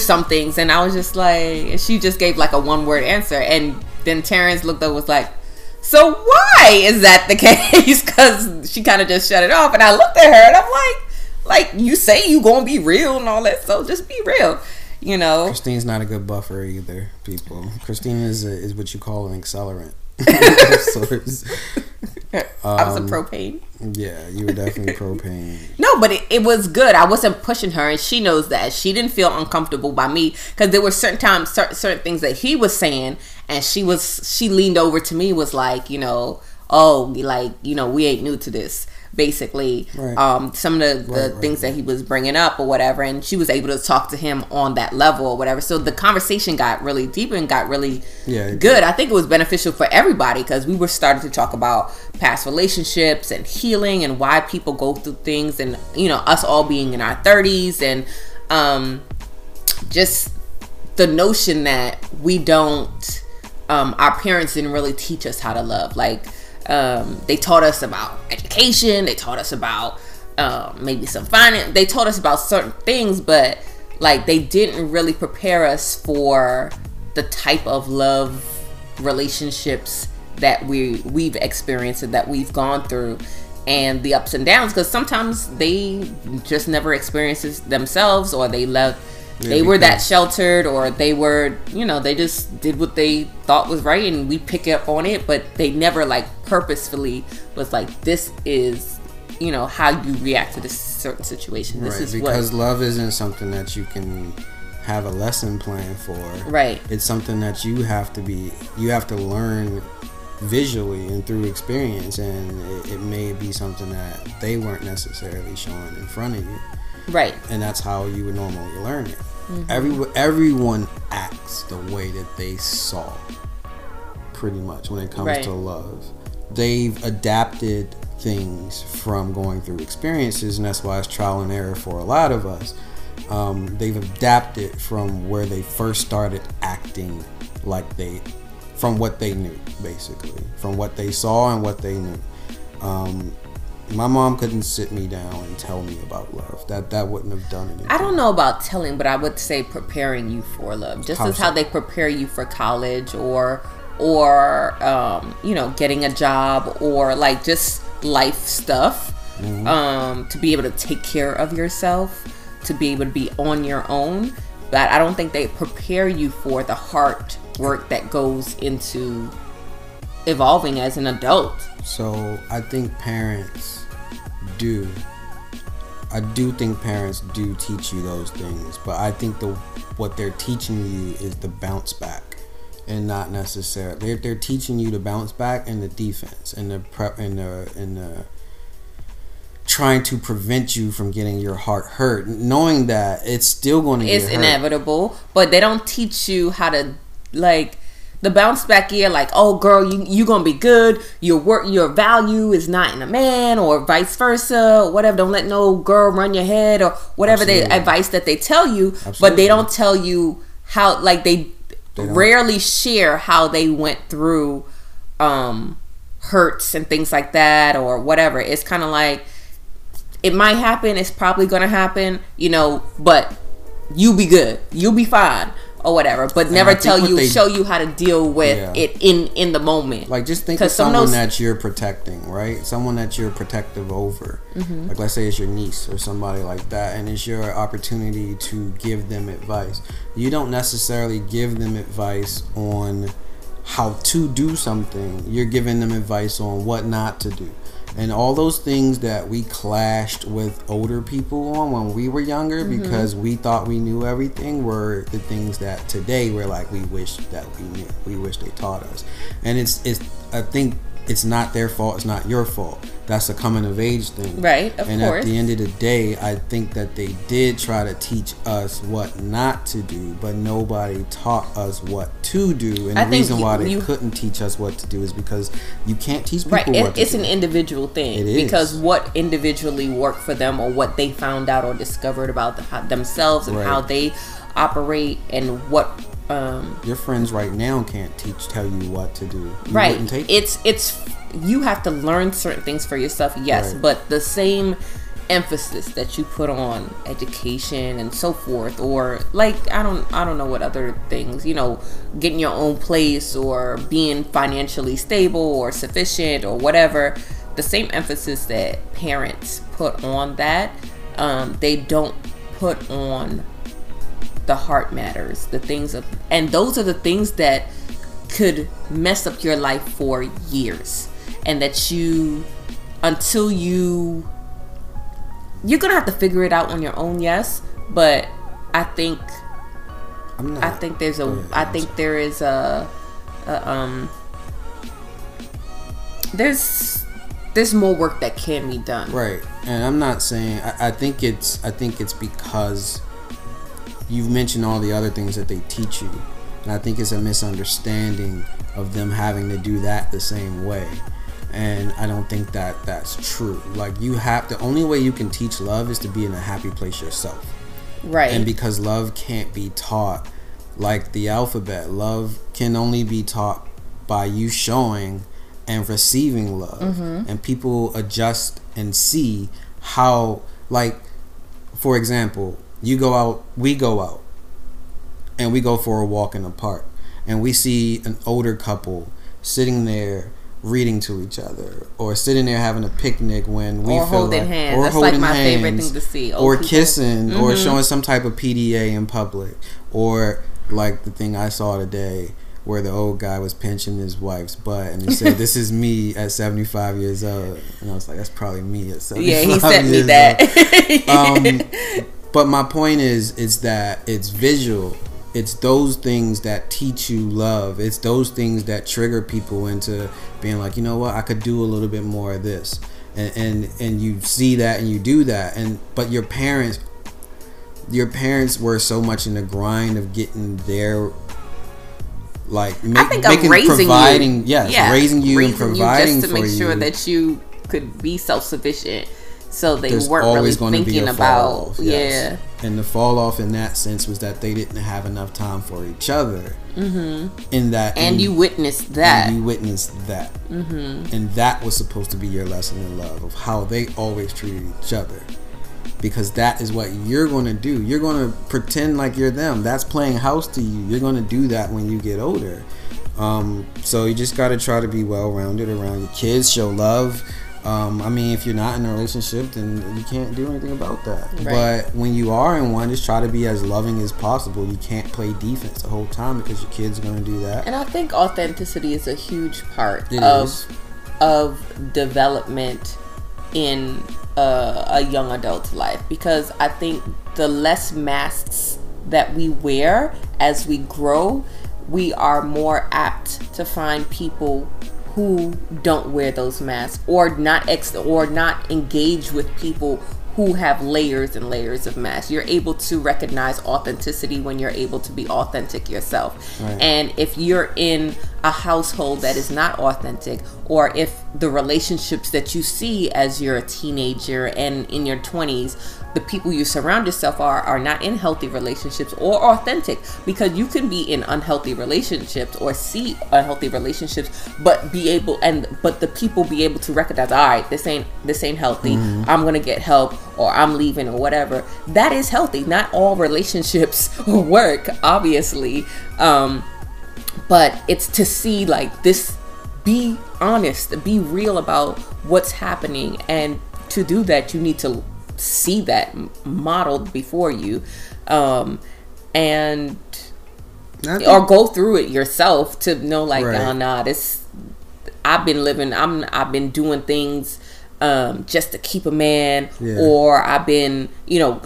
some things, and I was just like, she just gave like a one-word answer, and then Terrence looked up and was like, so why is that the case? Because she kind of just shut it off, and I looked at her, and I'm like you say you gonna be real and all that, so just be real, you know. Christine's not a good buffer either, people. Christine is what you call an accelerant. I was a propane. Yeah, you were definitely propane. No, but it was good. I wasn't pushing her, and she knows that. She didn't feel uncomfortable by me, because there were certain times, certain things that he was saying, and she leaned over to me, was like, you know, oh, like, you know, we ain't new to this, basically. Right. Some of the things that he was bringing up or whatever, and she was able to talk to him on that level or whatever. So the conversation got really deep and got really good. I think it was beneficial for everybody, because we were starting to talk about past relationships and healing and why people go through things, and, you know, us all being in our 30s, and just the notion that we don't, our parents didn't really teach us how to love. Like, they taught us about education, they taught us about maybe some finance, they taught us about certain things, but like they didn't really prepare us for the type of love relationships that we've experienced and that we've gone through, and the ups and downs, because sometimes they just never experienced it themselves, or they were that sheltered, or they were, you know, they just did what they thought was right, and we pick up on it, but they never like purposefully was like, this is, you know, how you react to this certain situation. This is because love isn't something that you can have a lesson plan for. Right. It's something that you have to learn visually and through experience, and it may be something that they weren't necessarily showing in front of you. Right. And that's how you would normally learn it. Mm-hmm. Everyone acts the way that they saw, pretty much, when it comes to love. They've adapted things from going through experiences, and that's why it's trial and error for a lot of us. They've adapted from where they first started acting from what they knew, basically. From what they saw and what they knew. My mom couldn't sit me down and tell me about love. That wouldn't have done anything. I don't know about telling, but I would say preparing you for love. Just as how they prepare you for college or you know, getting a job or like just life stuff. Mm-hmm. To be able to take care of yourself, to be able to be on your own. But I don't think they prepare you for the hard work that goes into evolving as an adult. So I think parents do. I do think parents do teach you those things, but I think what they're teaching you is the bounce back, and not necessarily they're teaching you the bounce back and the defense and the prep and the trying to prevent you from getting your heart hurt, knowing that it's still going to get hurt. It's inevitable, but they don't teach you how to, like, the bounce back year, like, oh, girl, you're going to be good. Your value is not in a man, or vice versa, or whatever. Don't let no girl run your head, or whatever the advice that they tell you. Absolutely. But they don't tell you how, like, they rarely share how they went through hurts and things like that, or whatever. It's kind of like, it might happen, it's probably going to happen, you know, but you'll be good. You'll be fine. Or whatever, but never show you how to deal with it in the moment. Like, just think of someone that you're protecting, right? Someone that you're protective over. Mm-hmm. Like, let's say it's your niece or somebody like that, and it's your opportunity to give them advice. You don't necessarily give them advice on how to do something. You're giving them advice on what not to do. And all those things that we clashed with older people on when we were younger, mm-hmm. because we thought we knew everything, were the things that today we're like, we wish that we knew. We wish they taught us. And it's I think it's not their fault. It's not your fault. That's a coming of age thing. Right, of course. And at the end of the day, I think that they did try to teach us what not to do, but nobody taught us what to do. And the reason why they couldn't teach us what to do is because you can't teach people what to do. It's an individual thing. It is. Because what individually worked for them, or what they found out or discovered about themselves and how they operate, and what... your friends right now can't tell you what to do. You have to learn certain things for yourself, but the same emphasis that you put on education and so forth, or like I don't know what other things, you know, getting your own place or being financially stable or sufficient or whatever, the same emphasis that parents put on that, they don't put on the heart matters, the things of, and those are the things that could mess up your life for years, and that you're gonna have to figure it out on your own. Yes, but there's more work that can be done. Right, and I'm not saying I think it's because you've mentioned all the other things that they teach you. And I think it's a misunderstanding of them having to do that the same way. And I don't think that that's true. Like, the only way you can teach love is to be in a happy place yourself. Right. And because love can't be taught like the alphabet, love can only be taught by you showing and receiving love. Mm-hmm. And people adjust and see how, like, for example, you go out, we go out, and we go for a walk in the park, and we see an older couple sitting there reading to each other, or sitting there having a picnic when we feel like, or holding hands. That's like my favorite thing to see. Or kissing, mm-hmm. or showing some type of PDA in public, or like the thing I saw today, where the old guy was pinching his wife's butt, and he said, "This is me at 75 years old," and I was like, "That's probably me at 75 years old." Yeah, he sent me that. But my point is that it's visual. It's those things that teach you love. It's those things that trigger people into being like, you know what, I could do a little bit more of this. And you see that and you do that. But your parents were so much in the grind of getting their, like, raising you and providing you, just to make sure that you could be self-sufficient. So they weren't really thinking about, yeah. And the fall off in that sense was that they didn't have enough time for each other. Mm-hmm. In that, and you witnessed that. And you witnessed that. Mm-hmm. And that was supposed to be your lesson in love of how they always treated each other, because that is what you're going to do. You're going to pretend like you're them. That's playing house to you. You're going to do that when you get older. So you just got to try to be well-rounded around your kids. Show love. I mean, if you're not in a relationship, then you can't do anything about that. Right. But when you are in one, just try to be as loving as possible. You can't play defense the whole time because your kids are going to do that. And I think authenticity is a huge part of development in a young adult's life, because I think the less masks that we wear as we grow, we are more apt to find people who don't wear those masks, or not engage with people who have layers and layers of masks. You're able to recognize authenticity when you're able to be authentic yourself. Right. And if you're in a household that is not authentic, or if the relationships that you see as you're a teenager and in your 20s, the people you surround yourself are not in healthy relationships or authentic, because you can be in unhealthy relationships or see unhealthy relationships, but the people be able to recognize, all right, this ain't healthy. Mm-hmm. I'm gonna get help, or I'm leaving, or whatever. That is healthy. Not all relationships work, obviously, but it's to see like this. Be honest. Be real about what's happening, and to do that, you need to see that modeled before you, and or go through it yourself to know, like, right. Oh, nah, this. I've been living. I've been doing things just to keep a man, yeah. Or I've been,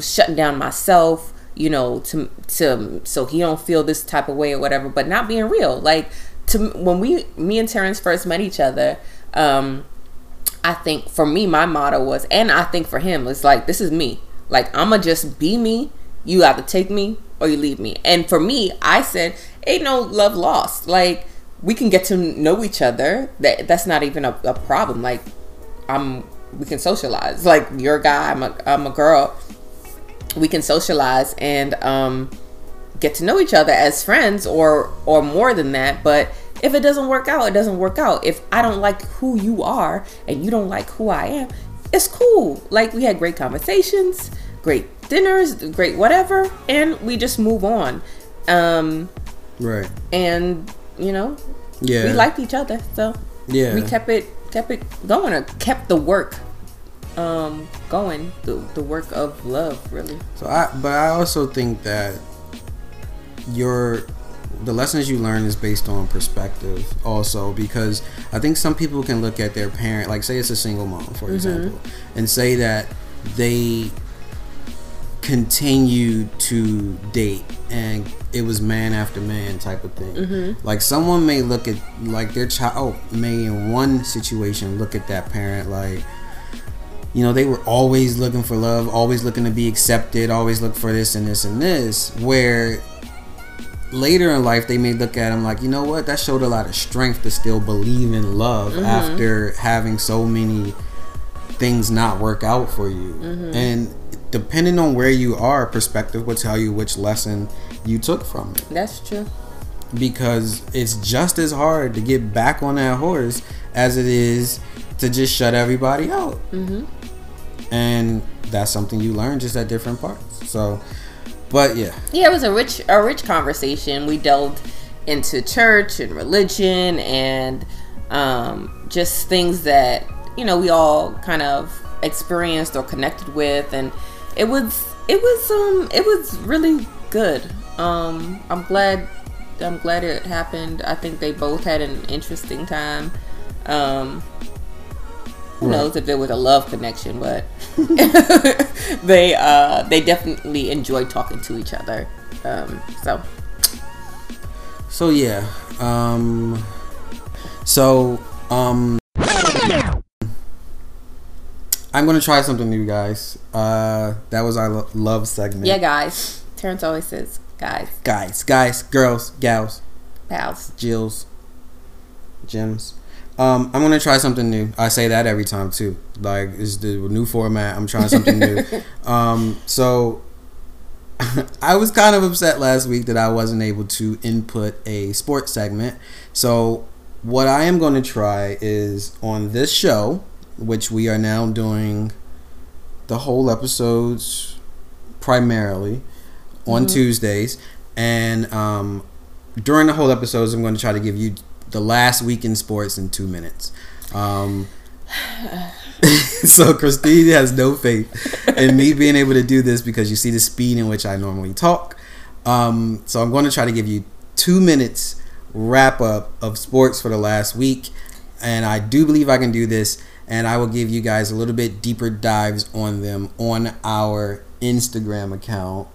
shutting down myself, to so he don't feel this type of way or whatever. But not being real, like when me and Terrence first met each other. I think for me, my motto was, and I think for him, it's like, this is me. Like, I'ma just be me. You either take me or you leave me. And for me, I said, ain't no love lost. Like, we can get to know each other. That's not even a problem. Like, we can socialize. Like, you're a guy, I'm a girl. We can socialize and get to know each other as friends or more than that. But if it doesn't work out, it doesn't work out. If I don't like who you are and you don't like who I am, it's cool. Like, we had great conversations, great dinners, great whatever, and we just move on. Right. And yeah, we liked each other, so yeah, we kept it going, or kept the work going, the work of love, really. So I also think that the lessons you learn is based on perspective also, because I think some people can look at their parent, like say it's a single mom, for example, and say that they continued to date and it was man after man type of thing. Like, someone may look at, like, their child may in one situation look at that parent like, they were always looking for love, always looking to be accepted, always look for this and this and this, where later in life they may look at him like, you know what, that showed a lot of strength to still believe in love after having so many things not work out for you. And depending on where you are, perspective will tell you which lesson you took from it. That's true, because it's just as hard to get back on that horse as it is to just shut everybody out. And that's something you learn just at different parts. So but yeah, it was a rich conversation. We delved into church and religion and just things that we all kind of experienced or connected with, and it was really good. I'm glad it happened. I think they both had an interesting time. Who knows if there was a love connection, but they definitely enjoyed talking to each other. So yeah. I'm gonna try something new, guys. That was our love segment. Yeah, guys. Terrence always says, guys, girls, gals, pals, Jills, Jims. I'm gonna try something new. I say that every time too. Like, it's the new format. I'm trying something new. So I was kind of upset last week that I wasn't able to input a sports segment. So what I am going to try is on this show, which we are now doing the whole episodes primarily on Tuesdays. And during the whole episodes, I'm going to try to give you the last week in sports in 2 minutes. So Christine has no faith in me being able to do this because you see the speed in which I normally talk. So I'm going to try to give you 2 minutes wrap up of sports for the last week, and I do believe I can do this, and I will give you guys a little bit deeper dives on them on our Instagram account,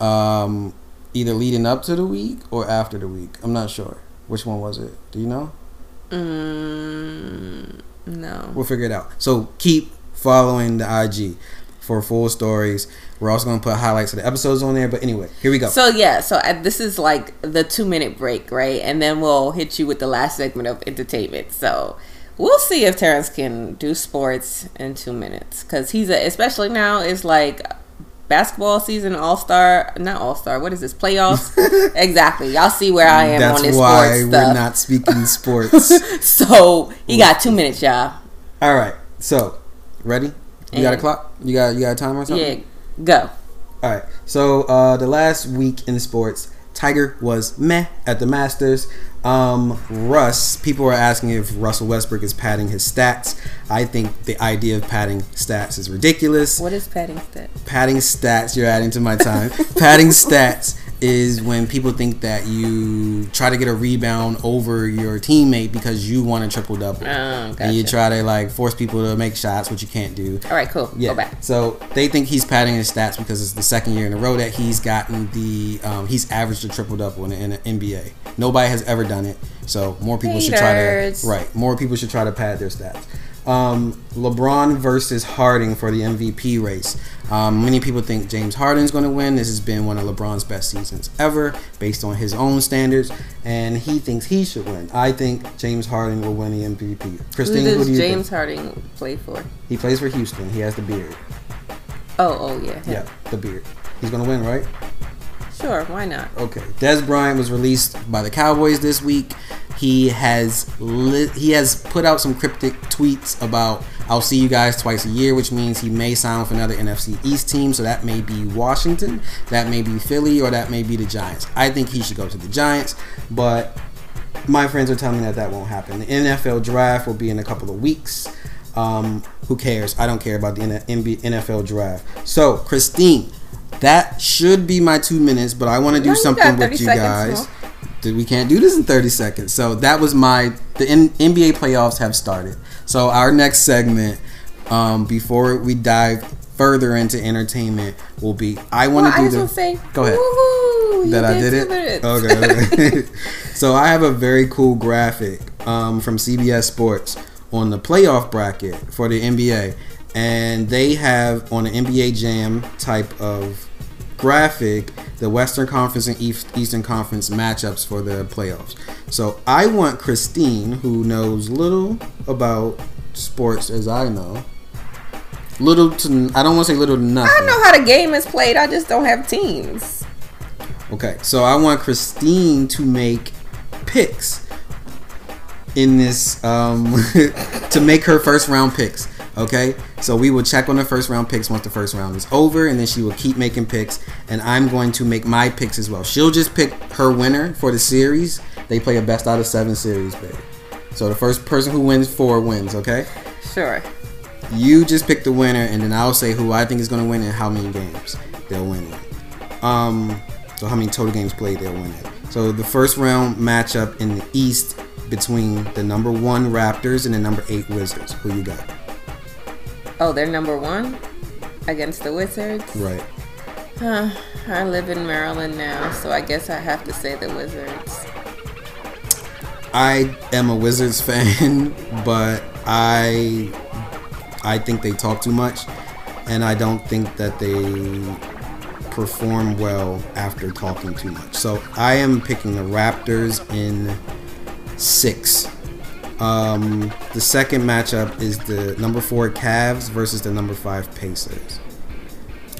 either leading up to the week or after the week. I'm not sure. Which one was it? Do you know? No. We'll figure it out. So keep following the IG for full stories. We're also going to put highlights of the episodes on there. But anyway, here we go. So yeah, so this is like the 2 minute break, right? And then we'll hit you with the last segment of entertainment. So we'll see if Terrence can do sports in 2 minutes, because he's especially now is like basketball season, playoffs. Exactly. Y'all see where I am. That's on this sports stuff. That's why we're not speaking sports. So you got 2 minutes, y'all. All right. So ready? Got a clock? You got a timer or something? Yeah. Go. All right. So the last week in sports, Tiger was meh at the Masters. Russ, people are asking if Russell Westbrook is padding his stats. I think the idea of padding stats is ridiculous. What is padding stats? Padding stats, you're adding to my time. Padding stats is when people think that you try to get a rebound over your teammate because you want a triple double. Oh, gotcha. And you try to like force people to make shots, which you can't do. All right, cool. Yeah. Go back. So they think he's padding his stats because it's the second year in a row that he's gotten the he's averaged a triple double in the NBA. Nobody has ever done it, so more people should try to pad their stats. LeBron versus Harden for the MVP race. Many people think James Harden's going to win. This has been one of LeBron's best seasons ever based on his own standards, and he thinks he should win. I think James Harden will win the MVP. Christine, who do you James think? Harden play for? He plays for Houston. He has the beard. Oh yeah. Him. Yeah, the beard. He's going to win, right? Sure, why not? Okay. Dez Bryant was released by the Cowboys this week. He has put out some cryptic tweets about, I'll see you guys twice a year, which means he may sign with another NFC East team. So that may be Washington, that may be Philly, or that may be the Giants. I think he should go to the Giants, but my friends are telling me that that won't happen. The NFL draft will be in a couple of weeks. Who cares? I don't care about the NFL draft. So, Christine, that should be my 2 minutes, but I want to do something with you guys. We can't do this in 30 seconds. So that was the NBA playoffs have started. So our next segment, before we dive further into entertainment, will be go ahead. Woo-hoo, that I did it. Okay. So I have a very cool graphic from CBS Sports on the playoff bracket for the NBA. And they have on an NBA Jam type of graphic the Western Conference and Eastern Conference matchups for the playoffs. So I want Christine, who knows little about sports as I know, I don't want to say little to nothing. I know how the game is played. I just don't have teams. Okay, so I want Christine to make picks in this to make her first round picks. Okay, so we will check on the first round picks once the first round is over, and then she will keep making picks, and I'm going to make my picks as well. She'll just pick her winner for the series. They play a best out of 7 series, babe. So the first person who wins 4 wins, okay? Sure. You just pick the winner, and then I'll say who I think is going to win and how many games they'll win it. So how many total games played they'll win it. So the first round matchup in the East between the number 1 Raptors and the number 8 Wizards. Who you got? Oh, they're number 1 against the Wizards? Right. I live in Maryland now, so I guess I have to say the Wizards. I am a Wizards fan, but I think they talk too much, and I don't think that they perform well after talking too much. So I am picking the Raptors in 6. The second matchup is the number 4 Cavs versus the number 5 Pacers.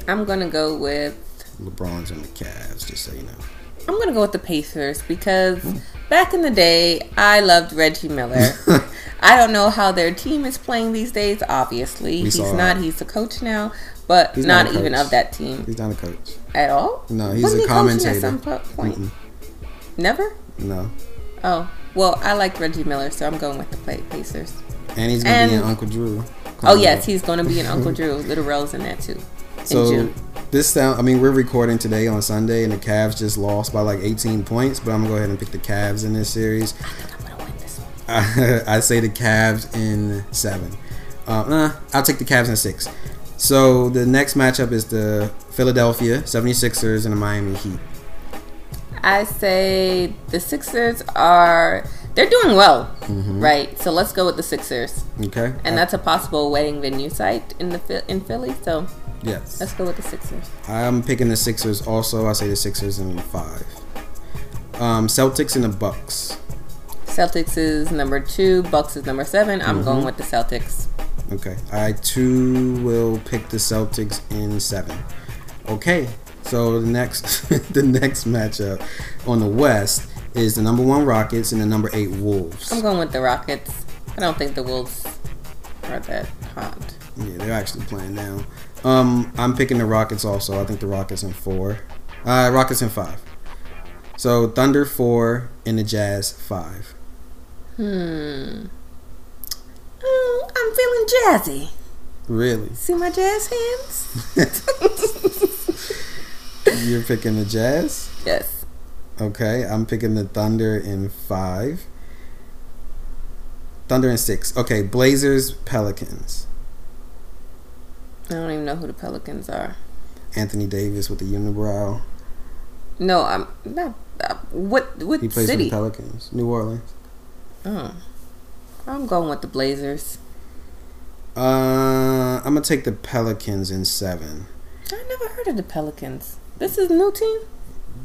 I'm going to go with... LeBron's on the Cavs, just so you know. I'm going to go with the Pacers because back in the day, I loved Reggie Miller. I don't know how their team is playing these days, obviously. He's a coach now, but not even of that team. He's not a coach. At all? No, he's a commentator. At some point? Never? No. Oh, well, I like Reggie Miller, so I'm going with the Pacers. And he's going to be an Uncle Drew. Oh, yes, he's going to be an Uncle Drew. Little Rel's in that, too. So we're recording today on Sunday, and the Cavs just lost by like 18 points. But I'm gonna go ahead and pick the Cavs in this series. I think I'm gonna win this one. I say the Cavs in 7. I'll take the Cavs in 6. So the next matchup is the Philadelphia 76ers and the Miami Heat. I say the Sixers they're doing well, right? So let's go with the Sixers. Okay. And that's a possible wedding venue site in Philly. So. Yes. Let's go with the Sixers. I'm picking the Sixers also. I say the Sixers in 5. Celtics and the Bucks. Celtics is number 2. Bucks is number 7. I'm going with the Celtics. Okay. I too will pick the Celtics in 7. Okay. So the next matchup on the West is the number 1 Rockets and the number 8 Wolves. I'm going with the Rockets. I don't think the Wolves are that hot. Yeah, they're actually playing now. I'm picking the Rockets also. I think the Rockets in 4. Rockets in 5. So Thunder 4 and the Jazz 5. I'm feeling jazzy. Really? See my jazz hands? You're picking the Jazz? Yes. Okay, I'm picking the Thunder in 5. Thunder in 6. Okay, Blazers, Pelicans. I don't even know who the Pelicans are. Anthony Davis with the unibrow. No, I'm not. What city? He plays with the Pelicans. New Orleans. Oh. I'm going with the Blazers. I'm going to take the Pelicans in 7. I never heard of the Pelicans. This is a new team?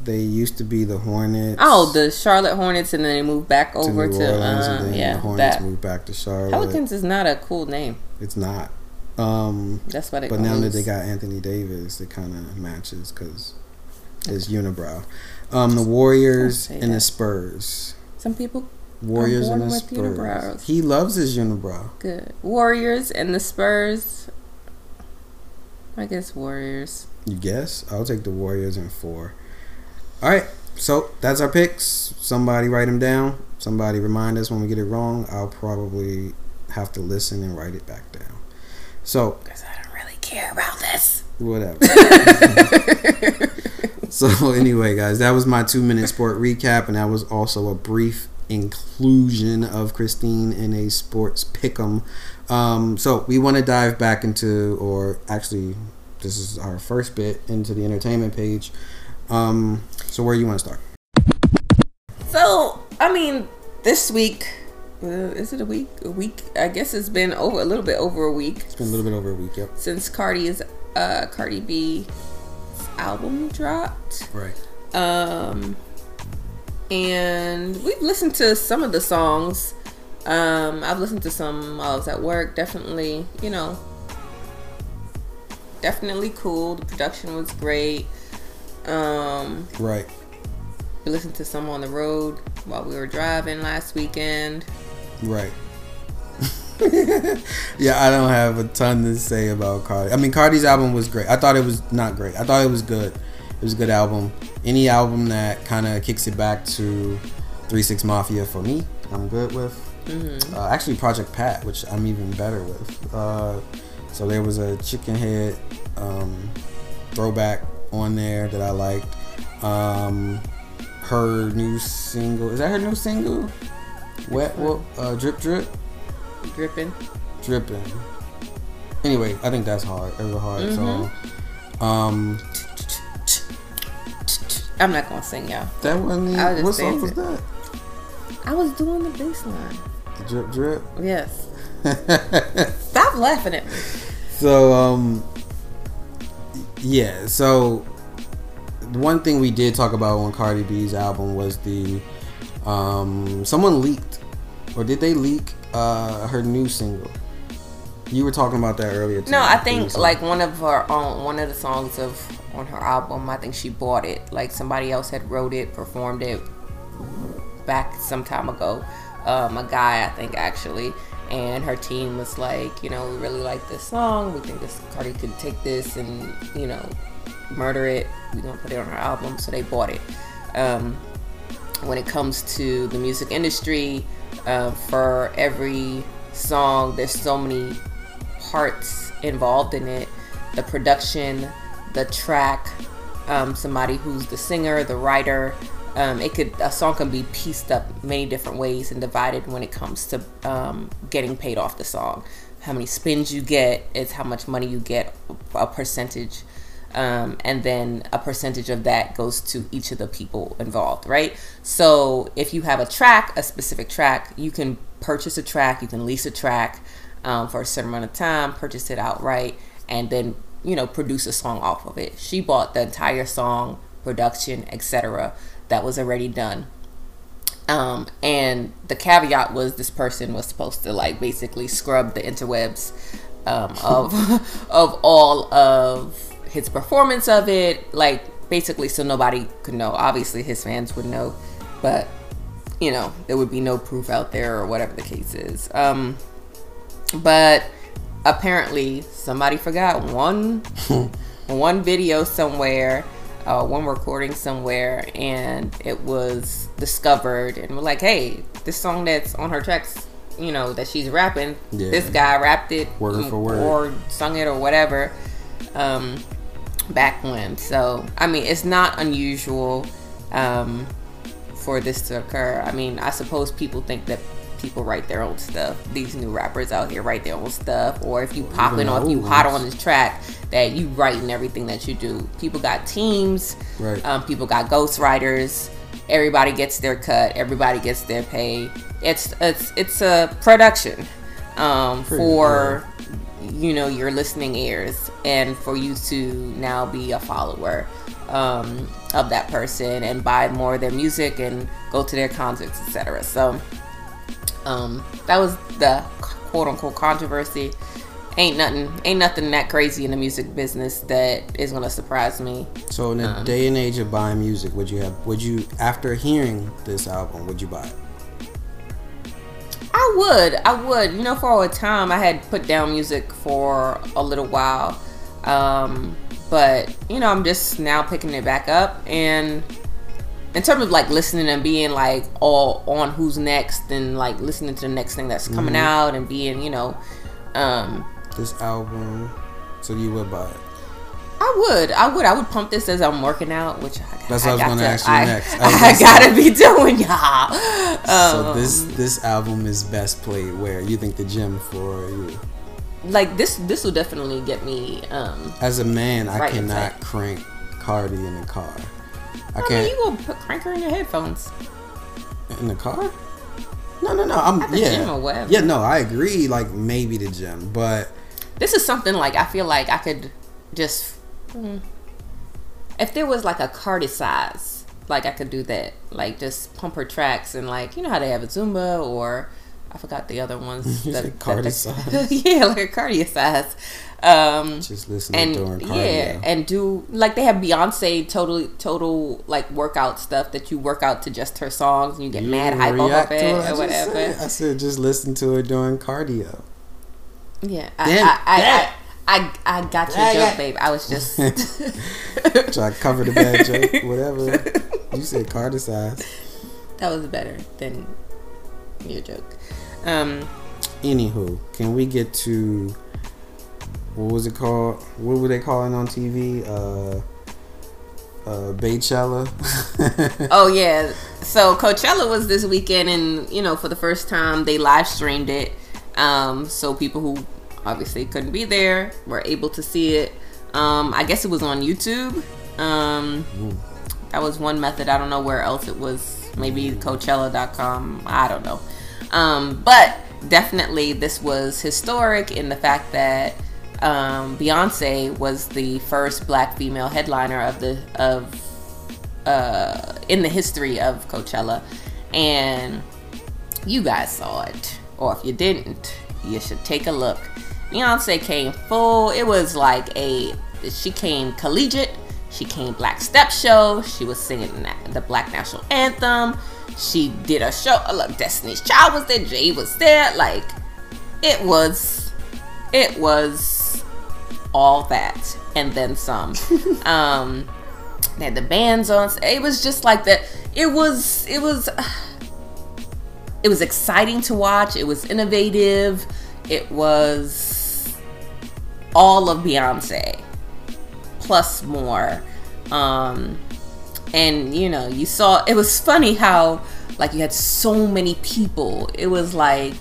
They used to be the Hornets. Oh, the Charlotte Hornets, and then they moved back over to New Orleans, and then the Hornets moved back to Charlotte. Pelicans is not a cool name. It's not. That's what it but now that they got Anthony Davis, it kind of matches because his unibrow. The Warriors and the Spurs. Some people Warriors and the Spurs. Unibrows. He loves his unibrow. Good. Warriors and the Spurs. I guess Warriors. You guess? I'll take the Warriors in 4. All right. So that's our picks. Somebody write them down. Somebody remind us when we get it wrong. I'll probably have to listen and write it back down. So, because I don't really care about this. Whatever. So, anyway, guys, that was my 2-minute sport recap, and that was also a brief inclusion of Christine in a sports pick'em. So, we want to dive back into, or actually, this is our first bit into the entertainment page. So, where do you want to start? So, I mean, this week. Is it a week? A week? I guess it's been over a little bit over a week. It's been a little bit over a week, yep. Since Cardi B's album dropped, right? And we've listened to some of the songs. I've listened to some while I was at work. Definitely, definitely cool. The production was great. Right. We listened to some on the road while we were driving last weekend. Right. Yeah, I don't have a ton to say about Cardi. I mean, Cardi's album was great. I thought it was not great. I thought it was good. It was a good album. Any album that kind of kicks it back to Three 6 Mafia for me, I'm good with. Actually, Project Pat, which I'm even better with. So there was a Chicken Head throwback on there that I liked. Her new single. Is that her new single? Wet Whoop? Drip Drip? Drippin'. Anyway, I think that's hard. It was a hard song. I'm not going to sing, y'all. That wasn't even... What song was that? I was doing the bass line. The Drip Drip? Yes. Stop laughing at me. So, yeah, so... One thing we did talk about on Cardi B's album was someone leaked or did they leak her new single? You were talking about that earlier too. No, I think like one of her own, one of the songs of on her album, I think she bought it. Like somebody else had wrote it, performed it back some time ago. A guy, I think, actually. And her team was like, you know, we really like this song. We think this Cardi could take this and, you know, murder it. We're gonna put it on her album. So they bought it. When it comes to the music industry, for every song, there's so many parts involved in it. The production, the track, somebody who's the singer, the writer. A song can be pieced up many different ways and divided when it comes to getting paid off the song. How many spins you get is how much money you get, a percentage, and then a percentage of that goes to each of the people involved, right? So if you have a track, a specific track, you can purchase a track, you can lease a track for a certain amount of time, purchase it outright, and then, you know, produce a song off of it. She bought the entire song, production, etc. that was already done. And the caveat was this person was supposed to like basically scrub the interwebs of all of his performance of it, like basically so nobody could know. Obviously his fans would know, but you know, there would be no proof out there or whatever the case is. But apparently somebody forgot one video somewhere, one recording somewhere, and it was discovered and we're like, hey, this song that's on her tracks, you know, that she's rapping, yeah, this guy rapped it word for word or sung it or whatever back when. So I mean, it's not unusual for this to occur. I mean, I suppose people think that people write their own stuff. These new rappers out here write their own stuff, or if you popping or if you hot on this track, that you writing everything that you do. People got teams, right? People got ghostwriters. Everybody gets their cut. Everybody gets their pay. It's a production for you know, your listening ears, and for you to now be a follower of that person and buy more of their music and go to their concerts, etc. So. That was the quote-unquote controversy. Ain't nothing that crazy in the music business that is gonna surprise me. So in the day and age of buying music, would you after hearing this album, would you buy it? I would. You know, for a time I had put down music for a little while, but you know, I'm just now picking it back up. And in terms of like listening and being like all on who's next and like listening to the next thing that's coming out and being, you know, this album, so you would buy it? I would pump this as I'm working out, which I gotta be doing, y'all. So this album is best played where you think the gym for you? Like this will definitely get me. As a man, I cannot crank Cardi in the car. I can't. Mean, you gonna put cranker in your headphones? In the car? No. I'm at the gym or whatever. Yeah, no, I agree. Like maybe the gym, but this is something like I feel like I could just if there was like a Cardi size, like I could do that. Like just pump her tracks and like, you know how they have a Zumba or I forgot the other ones. Cardi size. Yeah, like a Cardi size. Just listen and during cardio. Yeah, and do like they have Beyonce total like workout stuff that you work out to just her songs and you get mad hype over it or whatever. I said just listen to it during cardio. Yeah, I got your joke, babe. I was just try to cover the bad joke, whatever. You said Cardi size. That was better than your joke. Anywho, can we get to? What was it called? What were they calling on TV? Baychella. Oh yeah. So Coachella was this weekend, and you know, for the first time they live streamed it. So people who obviously couldn't be there were able to see it. I guess it was on YouTube. That was one method. I don't know where else it was. Maybe Coachella.com. I don't know. But definitely this was historic in the fact that Beyonce was the first black female headliner in the history of Coachella, and you guys saw it, or if you didn't, you should take a look. Beyonce came full. It was like she came collegiate. She came Black Step Show. She was singing the Black National Anthem. She did a show. Look, Destiny's Child was there. Jay was there. Like, it was all that and then some. They had the bands on. It was just like that. It was exciting to watch. It was innovative. It was all of Beyonce plus more. And you know, you saw, it was funny how like you had so many people. It was like,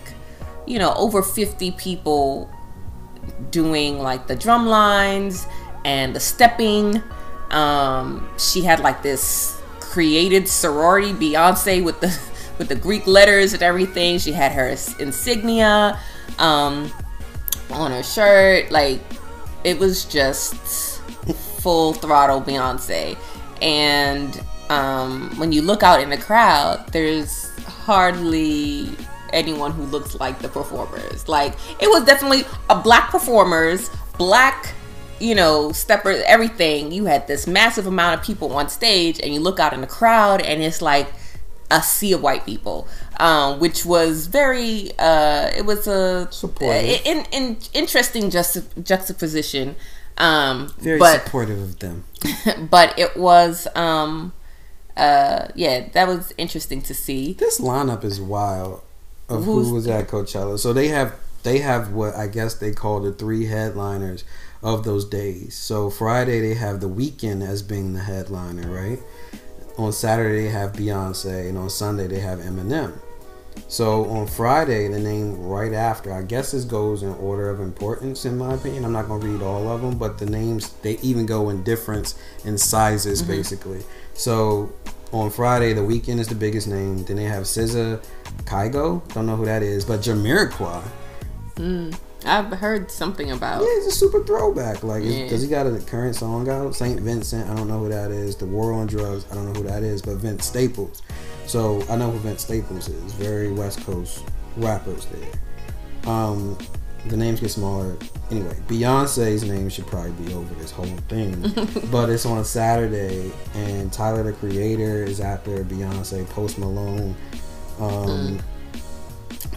you know, over 50 people doing like the drum lines and the stepping. She had like this created sorority Beyonce with the Greek letters and everything. She had her insignia on her shirt. Like, it was just full throttle Beyonce. And when you look out in the crowd, there's hardly anyone who looks like the performers. Like, it was definitely a Black performers, Black, you know, steppers, everything. You had this massive amount of people on stage, and you look out in the crowd and it's like a sea of white people, which was very, it was a supportive, interesting juxtaposition. Very supportive of them. But it was, yeah, that was interesting to see. This lineup is wild of who was at Coachella. So they have what I guess they call the three headliners of those days. So Friday they have The Weeknd as being the headliner, right? On Saturday they have Beyonce, and on Sunday they have Eminem. So on Friday, the name right after, I guess this goes in order of importance in my opinion. I'm not going to read all of them, but the names, they even go in difference in sizes, basically. So on Friday, The Weeknd is the biggest name. Then they have SZA, Kygo, don't know who that is, but Jamiroquai. I've heard something about. Yeah, it's a super throwback. Like, does he got a current song out? St. Vincent, I don't know who that is. The War on Drugs, I don't know who that is. But Vince Staples. So, I know who Vince Staples is. Very West Coast rappers there. The names get smaller. Anyway, Beyonce's name should probably be over this whole thing. But it's on a Saturday. And Tyler, the Creator, is after Beyonce. Post Malone.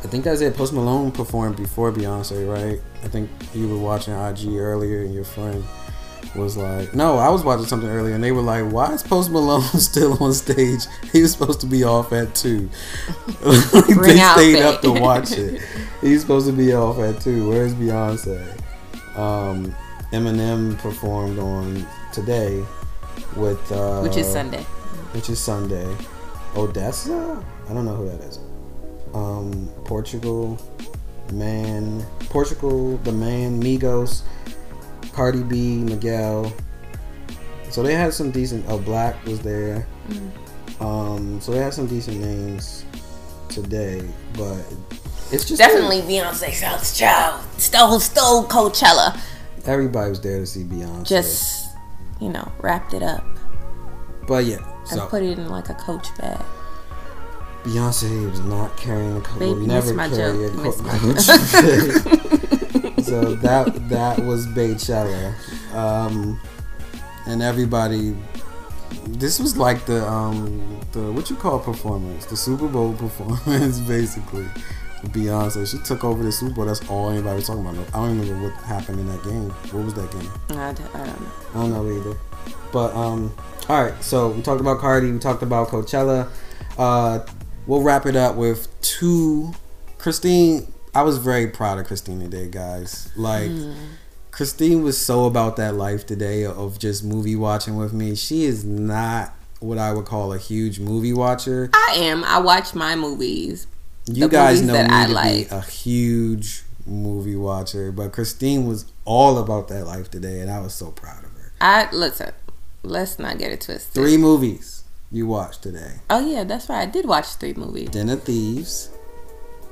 I think that's it. Post Malone performed before Beyonce, right? I think you were watching IG earlier and your friend was like, no, I was watching something earlier and they were like, why is Post Malone still on stage? He was supposed to be off at 2. They stayed up to watch it. He's supposed to be off at 2. Where's Beyonce? Eminem performed on today with... which is Sunday. Which is Sunday. Odessa? I don't know who that is. Portugal, the Man, Migos, Cardi B, Miguel. So they had some decent. Black was there. So they had some decent names today, but it's just definitely Beyonce's child stole Coachella. Everybody was there to see Beyonce. Just, you know, wrapped it up. But yeah, so. I put it in like a Coach bag. Beyonce was not carrying a coat. Will never carry a coat. So that was Coachella. And everybody, this was like the what you call performance, the Super Bowl performance, basically. Beyonce, she took over the Super Bowl. That's all anybody was talking about. I don't even remember what happened in that game. What was that game? I don't know either. But all right. So we talked about Cardi. We talked about Coachella. We'll wrap it up with Christine. I was very proud of Christine today, guys. Like, Christine was so about that life today of just movie watching with me. She is not what I would call a huge movie watcher. I am. I watch my movies. You guys know me to be a huge movie watcher, but Christine was all about that life today, and I was so proud of her. Listen, let's not get it twisted. 3 movies. You watched today. Oh, yeah, that's right. I did watch 3 movies. Den of Thieves.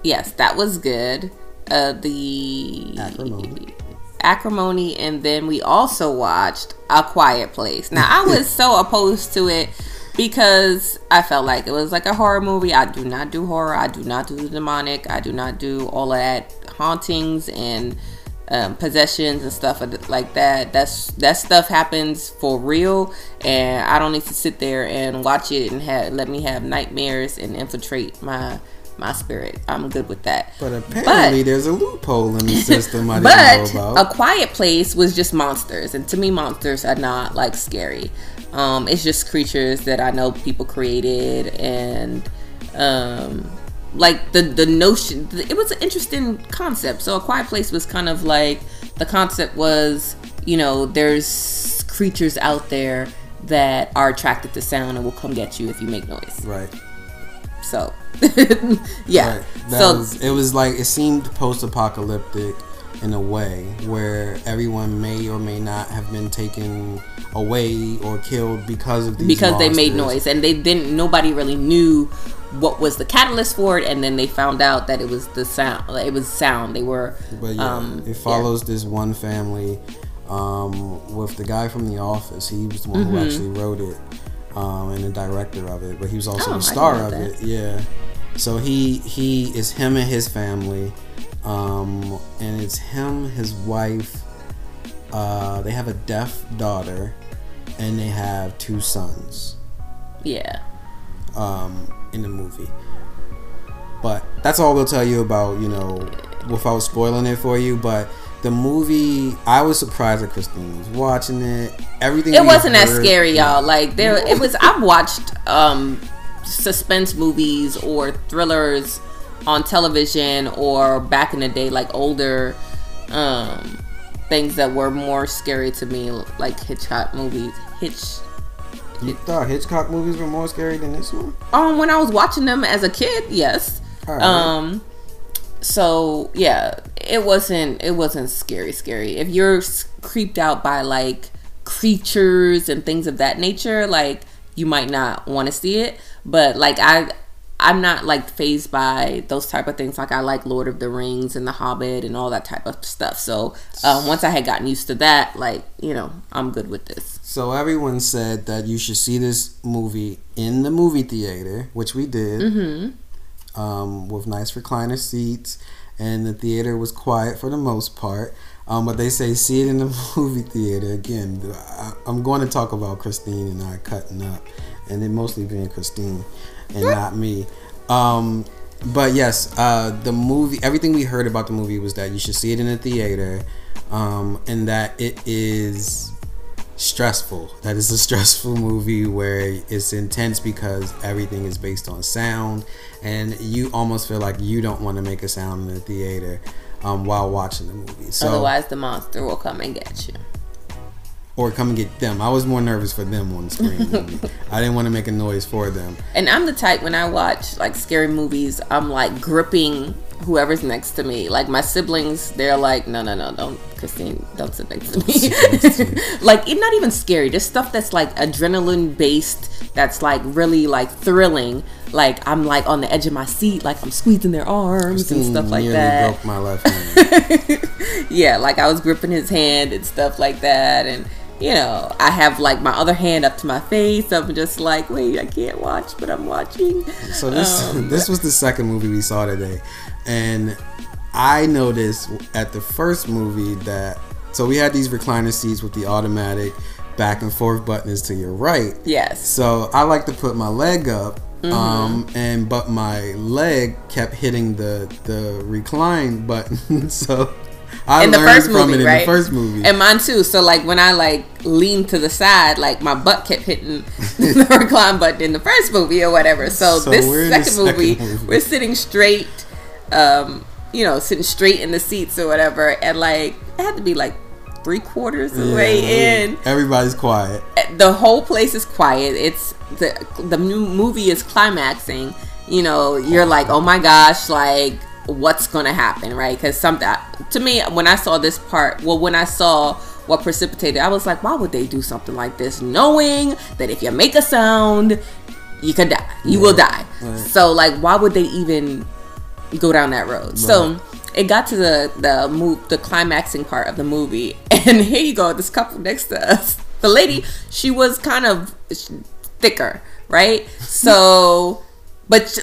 Yes, that was good. The Acrimony. And then we also watched A Quiet Place. Now, I was so opposed to it. because I felt like it was like a horror movie. I do not do horror. I do not do the demonic. I do not do all of that hauntings and possessions and stuff like that. That stuff happens for real, and I don't need to sit there and watch it and let me have nightmares and infiltrate my spirit. I'm good with that. But apparently there's a loophole in the system I didn't know about. A Quiet Place was just monsters, and to me monsters are not like scary. It's just creatures that I know people created, and like the notion, it was an interesting concept. So A Quiet Place was kind of like, the concept was, you know, there's creatures out there that are attracted to sound and will come get you if you make noise. Right. So yeah. Right. It was like, it seemed post-apocalyptic in a way where everyone may or may not have been taken away or killed because of these monsters. They made noise, and they didn't, nobody really knew what was the catalyst for it, and then they found out that it was the sound. It was sound. They were, but yeah, it follows this one family with the guy from The Office. He was the one who actually wrote it and the director of it, but he was also the star of it. Yeah, so he is him and his family, and it's him, his wife. They have a deaf daughter, and they have two sons. Yeah. In the movie. But that's all we'll tell you about, you know, without spoiling it for you. But the movie, I was surprised that Christine was watching it. Everything it wasn't that scary, y'all. Like there, it was. I've watched suspense movies or thrillers on television, or back in the day, like older things that were more scary to me, like Hitchcock movies. You thought Hitchcock movies were more scary than this one? When I was watching them as a kid, yes. Right. So yeah, it wasn't scary. If you're creeped out by like creatures and things of that nature, like you might not want to see it. But like I'm not like fazed by those type of things. Like I like Lord of the Rings and The Hobbit and all that type of stuff. So once I had gotten used to that, like, you know, I'm good with this. So everyone said that you should see this movie in the movie theater, which we did, with nice recliner seats, and the theater was quiet for the most part. But they say see it in the movie theater. Again, I'm going to talk about Christine and I cutting up, and it mostly being Christine and not me. But yes, the movie, everything we heard about the movie was that you should see it in a theater, and that it is stressful. That is a stressful movie where it's intense because everything is based on sound, and you almost feel like you don't want to make a sound in the theater while watching the movie. So, otherwise the monster will come and get you. Or come and get them. I was more nervous for them on the screen. I didn't want to make a noise for them. And I'm the type, when I watch like scary movies, I'm like gripping whoever's next to me. Like my siblings, they're like, no, don't, Christine, don't sit next to me. Like it's not even scary. There's stuff that's like adrenaline based, that's like really like thrilling. Like I'm like on the edge of my seat, like I'm squeezing their arms, Christine, and stuff like that. Broke my left hand. Yeah, like I was gripping his hand and stuff like that, and you know, I have like my other hand up to my face. I'm just like, wait, I can't watch, but I'm watching. So this was the second movie we saw today, and I noticed at the first movie that, so we had these recliner seats with the automatic back and forth button is to your right. Yes. So I like to put my leg up, but my leg kept hitting the recline button, so. I in the learned first from movie, it in right? the first movie, and mine too. So like when I like leaned to the side, like my butt kept hitting the recline button in the first movie or whatever. So this second movie, we're sitting straight, sitting straight in the seats or whatever, and like it had to be like 3/4 of the way in. Everybody's quiet. The whole place is quiet. It's the new movie is climaxing. You know, you're like, oh my gosh, like. What's gonna happen, right? Because something to me, when I saw this part, well, when I saw what precipitated, I was like, why would they do something like this, knowing that if you make a sound, you could die, you will die. Right. So, like, why would they even go down that road? Right. So, it got to the climaxing part of the movie, and here you go, this couple next to us, the lady, she was kind of thicker. right? So, but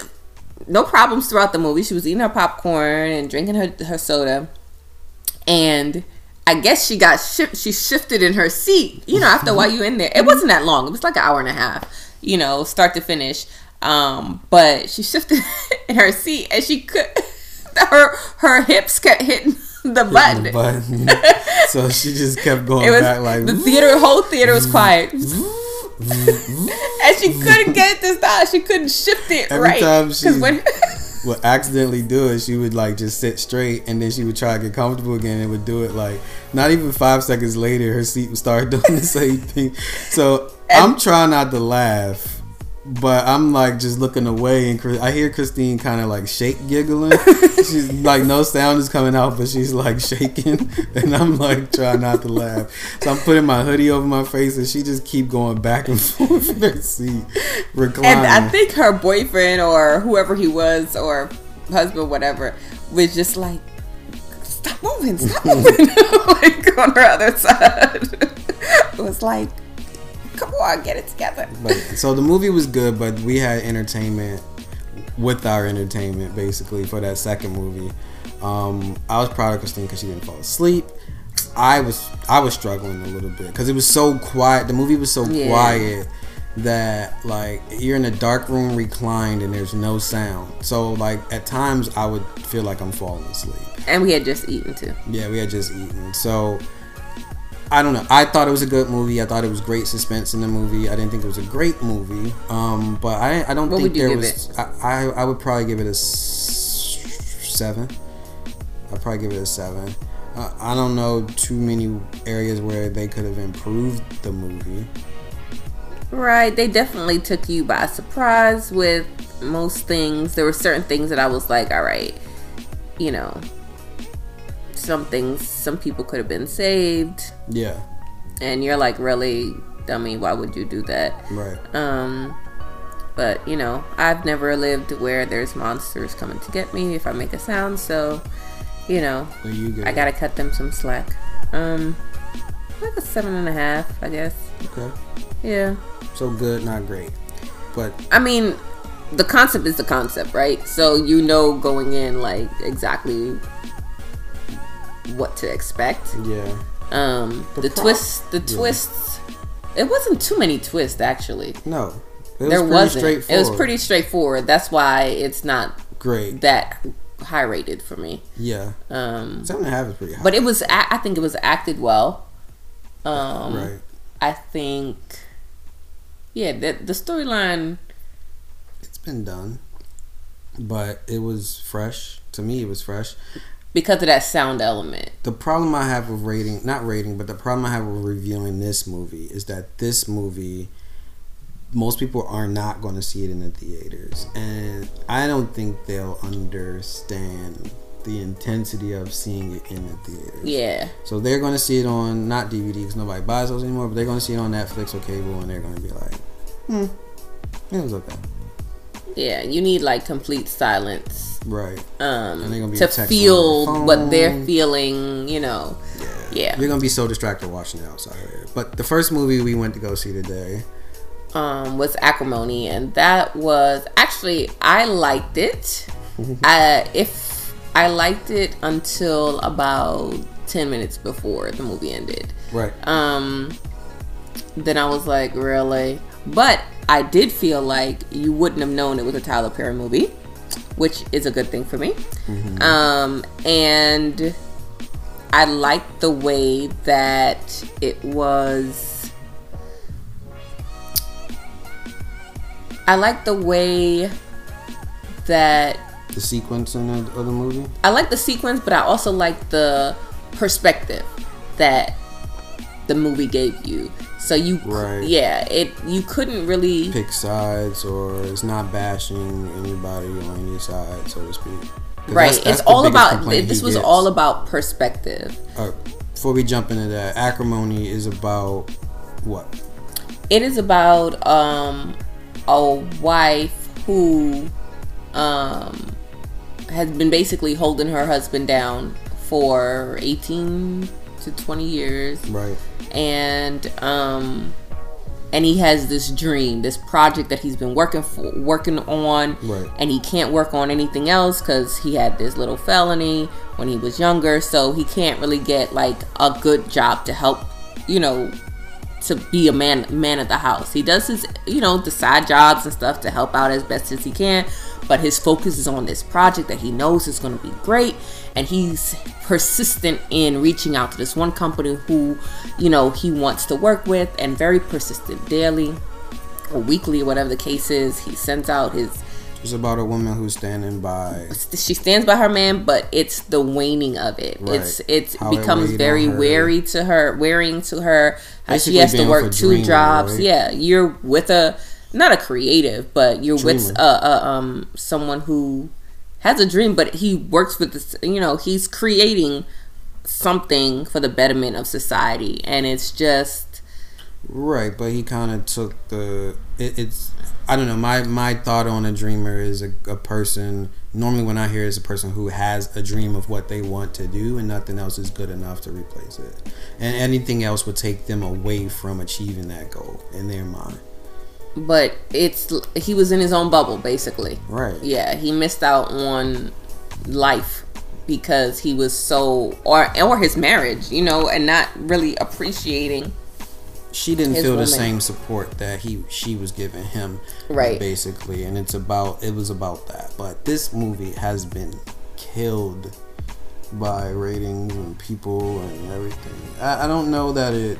no problems throughout the movie. She was eating her popcorn and drinking her soda, and I guess she got shifted in her seat. You know, after a while, you in there. It wasn't that long. It was like an hour and a half. You know, start to finish. But she shifted in her seat, and she could. Her hips kept hitting the button. So she just kept going back like... The whole theater was quiet. And she couldn't get it to stop. She couldn't shift it right. Every time she would accidentally do it, she would like just sit straight, and then she would try to get comfortable again and would do it like... Not even 5 seconds later, her seat would start doing the same thing. So I'm trying not to laugh. But I'm like just looking away, and I hear Christine kind of like giggling. She's like, no sound is coming out, but she's like shaking, and I'm like trying not to laugh. So I'm putting my hoodie over my face, and she just keep going back and forth in her seat, reclining. And I think her boyfriend or whoever he was, or husband, whatever, was just like, stop moving, stop moving, like on her other side. It was like, come on, get it together. But, so the movie was good, but we had entertainment with our entertainment, basically, for that second movie. I was proud of Christine because she didn't fall asleep. I was struggling a little bit because it was so quiet. The movie was so quiet that like you're in a dark room reclined and there's no sound. So like at times I would feel like I'm falling asleep. And we had just eaten too. Yeah, we had just eaten. So I don't know. I thought it was a good movie. I thought it was great suspense in the movie. I didn't think it was a great movie. But I don't think there was... I would probably give it a 7. I'd probably give it a 7. I don't know too many areas where they could have improved the movie. Right. They definitely took you by surprise with most things. There were certain things that I was like, all right, you know... some people could have been saved. Yeah. And you're like, really, dummy, why would you do that? Right. But you know, I've never lived where there's monsters coming to get me if I make a sound, so you know, I gotta cut them some slack. Like a 7.5, I guess. Okay. Yeah. So good, not great. But I mean, the concept is the concept, right? So you know going in like exactly what to expect. Yeah. The twists. It wasn't too many twists, actually. No, there wasn't. It was pretty straightforward. That's why it's not great. That high rated for me. Yeah. 7.5 is pretty high. But it was. I think it was acted well. Right. I think. Yeah. The storyline. It's been done, but it was fresh to me. It was fresh. Because of that sound element. The problem I have with the problem I have with reviewing this movie is that this movie, most people are not going to see it in the theaters. And I don't think they'll understand the intensity of seeing it in the theaters. Yeah. So they're going to see it on, not DVD because nobody buys those anymore, but they're going to see it on Netflix or cable, and they're going to be like, it was okay. Yeah, you need like complete silence, right? To feel what they're feeling, you know. Yeah, you're gonna be so distracted watching it outside here. But the first movie we went to go see today was Acrimony, and that was actually I liked it. I liked it until about 10 minutes before the movie ended. Right. Then I was like, really, but. I did feel like you wouldn't have known it was a Tyler Perry movie, which is a good thing for me. Mm-hmm. And I liked the way that it was... I liked the way that... The sequence in the other movie? I liked the sequence, but I also liked the perspective that the movie gave you. So you, right. Yeah, you couldn't really pick sides, or it's not bashing anybody on any side, so to speak. Right, that's all about perspective. Before we jump into that, Acrimony is about what? It is about a wife who has been basically holding her husband down for 18 to 20 years. Right. And and he has this dream, this project that he's been working on, right. And he can't work on anything else because he had this little felony when he was younger, so he can't really get like a good job to help, you know, to be a man of the house. He does his, you know, the side jobs and stuff to help out as best as he can, but his focus is on this project that he knows is going to be great, and he's persistent in reaching out to this one company who, you know, he wants to work with, and very persistent. Daily or weekly, whatever the case is, he sends out his... It's about a woman who's standing by... She stands by her man, but it's the waning of it. Right. It becomes very wearing to her. Basically she has to work two jobs. Right? Yeah, you're with a... Not a creative, but you're with someone who has a dream, but he works with this, you know, he's creating something for the betterment of society, and it's just right. But he kind of took the it's I don't know, my thought on a dreamer is a person, normally when I hear is a person who has a dream of what they want to do and nothing else is good enough to replace it, and anything else would take them away from achieving that goal in their mind. But he was in his own bubble, basically. Right. Yeah, he missed out on life because he was so, or his marriage, you know, and not really appreciating. She didn't feel woman. The same support that she was giving him, right? Basically, and it was about that. But this movie has been killed by ratings and people and everything. I don't know that it.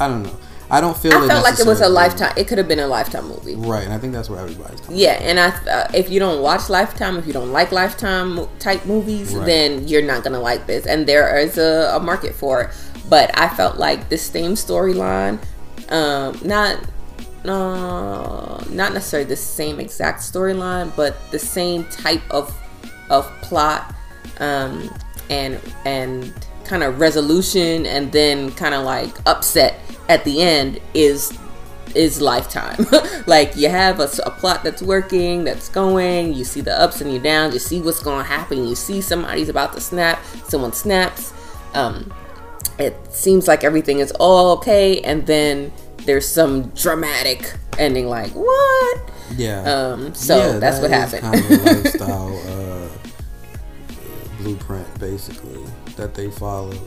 I don't know. I don't feel. I felt like it was a Lifetime. It could have been a Lifetime movie, right? And I think that's what everybody's talking about. And if you don't watch Lifetime, if you don't like Lifetime type movies, right, then you're not gonna like this. And there is a market for it. But I felt like the same storyline, not necessarily the same exact storyline, but the same type of plot, and kind of resolution, and then kind of like upset at the end is Lifetime. Like, you have a plot that's working, that's going, you see the ups and you downs, you see what's gonna happen, you see somebody's about to snap, someone snaps, it seems like everything is all okay, and then there's some dramatic ending, like, what? Yeah. That's what happened. Kind of lifestyle blueprint, basically, that they followed.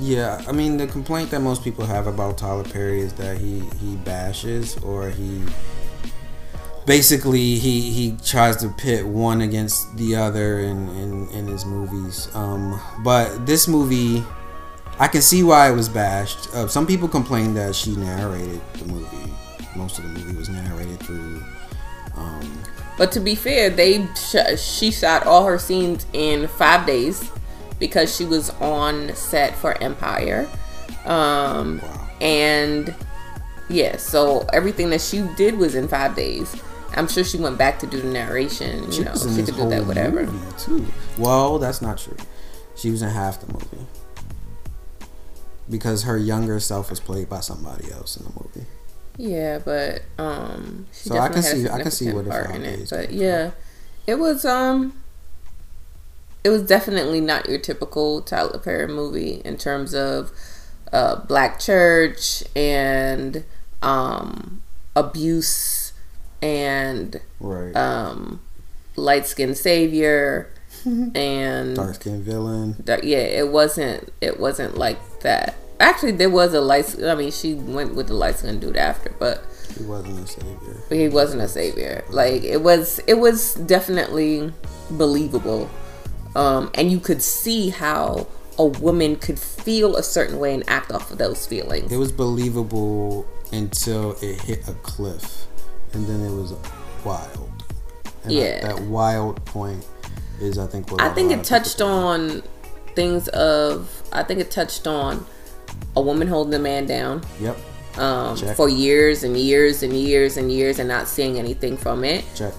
Yeah, I mean, the complaint that most people have about Tyler Perry is that he bashes, or he basically tries to pit one against the other in his movies. But this movie, I can see why it was bashed. Some people complained that she narrated the movie. Most of the movie was narrated through. But to be fair, she shot all her scenes in 5 days. Because she was on set for Empire. Wow. And yeah, so everything that she did was in 5 days. I'm sure she went back to do the narration. She, you know, she could do that, whatever. Too. Well, that's not true. She was in half the movie. Because her younger self was played by somebody else in the movie. Yeah, but she definitely had a significant part in it. But yeah, it was It was definitely not your typical Tyler Perry movie in terms of black church and abuse and right. Light-skinned savior and dark-skinned villain. Yeah, it wasn't like that. Actually, there was a she went with the light-skinned dude after, but he wasn't a savior. Like, it was definitely believable. And you could see how a woman could feel a certain way and act off of those feelings. It was believable until it hit a cliff, and then it was wild. And yeah, that wild point is, I think, what I think it touched on things of. I think it touched on a woman holding a man down. Yep. For years and years and years and years, and not seeing anything from it. Check.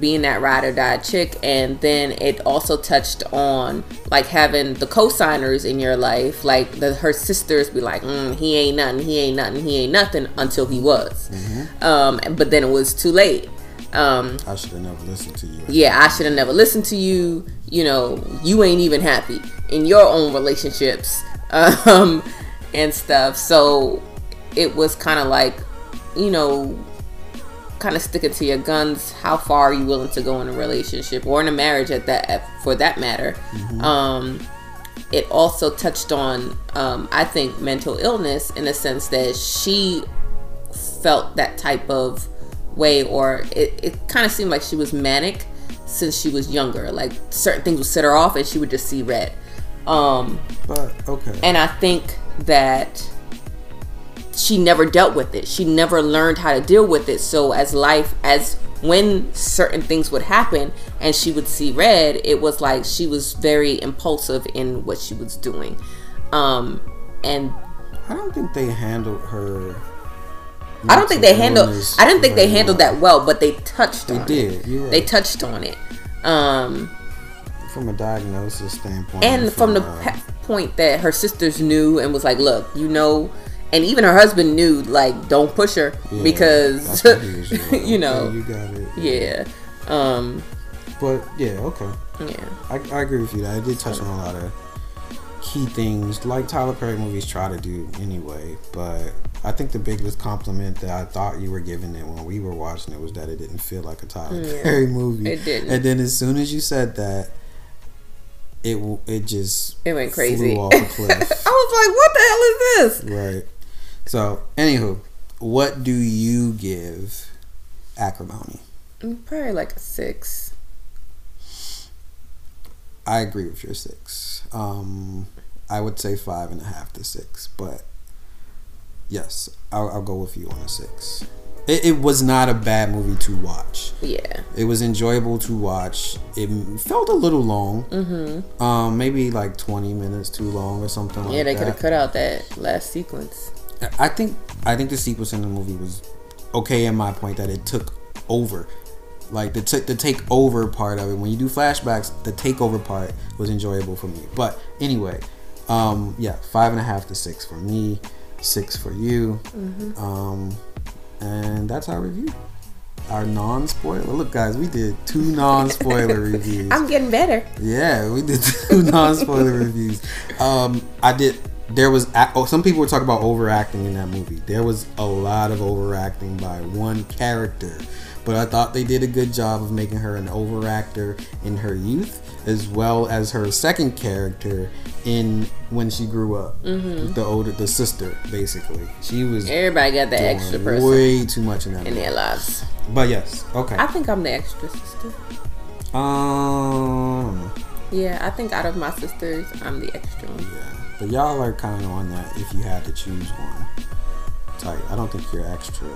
Being that ride or die chick, and then it also touched on like having the co-signers in your life, like her sisters be like, he ain't nothing until he was. Mm-hmm. But then it was too late. I should have never listened to you. Yeah, I should have never listened to you. You know, you ain't even happy in your own relationships and stuff. So it was kind of like, you know, kind of sticking to your guns. How far are you willing to go in a relationship or in a marriage at that, for that matter? Mm-hmm. It also touched on, I think, mental illness in a sense that she felt that type of way, or it kind of seemed like she was manic since she was younger. Like, certain things would set her off and she would just see red. And I think that she never dealt with it. She never learned how to deal with it. So when certain things would happen and she would see red, it was like she was very impulsive in what she was doing. And I don't think they handled her. I didn't think they handled that well, but they touched on it. They did. Yeah. They touched on it. From a diagnosis standpoint, and from the point that her sisters knew and was like, "Look, you know," and even her husband knew, like, "Don't push her," because you know, you got it. Yeah. But yeah, okay. Yeah, I agree with you. I did touch on a lot of key things, like Tyler Perry movies try to do anyway. But I think the biggest compliment that I thought you were giving it when we were watching it was that it didn't feel like a Tyler Perry movie. It didn't. And then as soon as you said that, it just went crazy. Flew off a cliff. I was like, "What the hell is this?" Right. So, anywho, what do you give Acrimony? Probably like a 6. I agree with your 6. I would say 5.5 to 6, but yes, I'll go with you on a 6. It was not a bad movie to watch. Yeah, it was enjoyable to watch. It felt a little long. Mm-hmm. Maybe like 20 minutes too long or something. Yeah, they could have cut out that last sequence. I think the sequence in the movie was okay. In my point that it took over, like the takeover part of it. When you do flashbacks, the takeover part was enjoyable for me. But anyway, yeah, 5.5 to 6 for me, 6 for you. Mm-hmm. And that's our review. Our non-spoiler. Look, guys, we did 2 non-spoiler reviews. I'm getting better. Yeah, we did 2 non-spoiler reviews. Some people were talking about overacting in that movie. There was a lot of overacting by one character, but I thought they did a good job of making her an overactor in her youth, as well as her second character in when she grew up. Mm-hmm. The sister, basically. She was. Everybody got the extra person. Way too much in that in movie. Their lives. But yes, okay. I think I'm the extra sister. Yeah, I think out of my sisters, I'm the extra one. Yeah, but y'all are kind of on that. If you had to choose one, type. I don't think you're extra.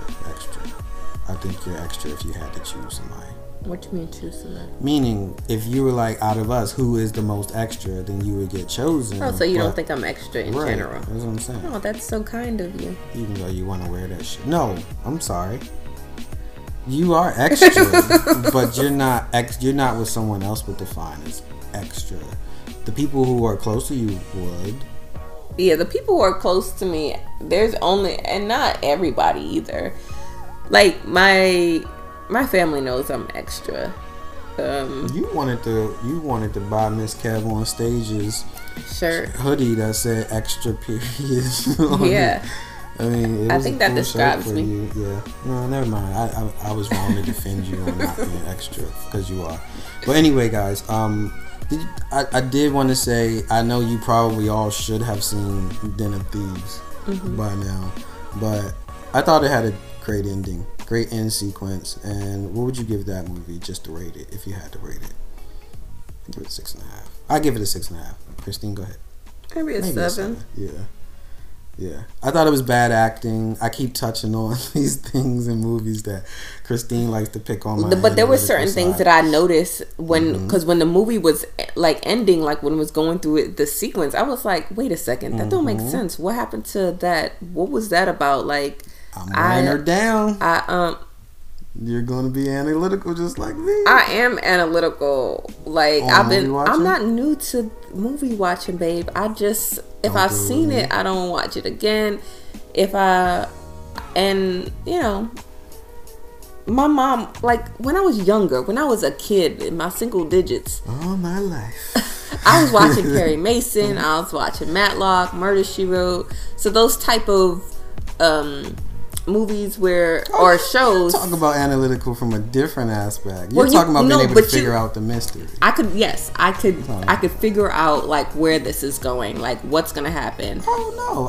I think you're extra if you had to choose somebody. What do you mean choose somebody? Meaning, if you were like, out of us, who is the most extra, then you would get chosen. Oh, so you don't think I'm extra in general. That's what I'm saying. Oh, that's so kind of you. Even though you want to wear that shit. No, I'm sorry. You are extra, but you're not what someone else would define as extra. The people who are close to you would. Yeah, the people who are close to me, there's only, and not everybody either. Like, my family knows I'm extra. You wanted to buy Miss Kev on Stage's shirt hoodie that said "extra" period. Yeah, it. I mean, I think that cool describes me. You. Yeah, no, never mind. I was wrong to defend you on not being extra, because you are. But anyway, guys, I did want to say, I know you probably all should have seen Den of Thieves by now, but I thought it had a great ending, great end sequence. And what would you give that movie, just to rate it, if you had to rate it? I'd give it a 6.5. I give it a 6.5. Christine, go ahead. Maybe a 7. Yeah. I thought it was bad acting. I keep touching on these things in movies that Christine likes to pick on. But there were certain things that I noticed when the movie was like ending, like when it was going through it, the sequence, I was like, wait a second, that don't make sense. What happened to that? What was that about? Like, I'm writing her down. You're gonna be analytical just like me. I am analytical. Like, I'm not new to movie watching, babe. I just, if I've seen it, I don't watch it again. You know, my mom, like, when I was younger, when I was a kid in my single digits, all my life, I was watching Perry Mason, I was watching Matlock, Murder She Wrote. So those type of movies where or shows. Talk about analytical from a different aspect. You're talking about being able to figure out the mystery. I could figure out like where this is going, like what's gonna happen. Oh no,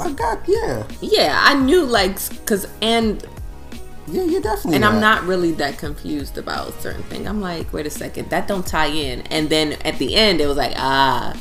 I knew, like, you're definitely. And I'm not really that confused about certain things. I'm like, wait a second, that don't tie in. And then at the end, it was like, I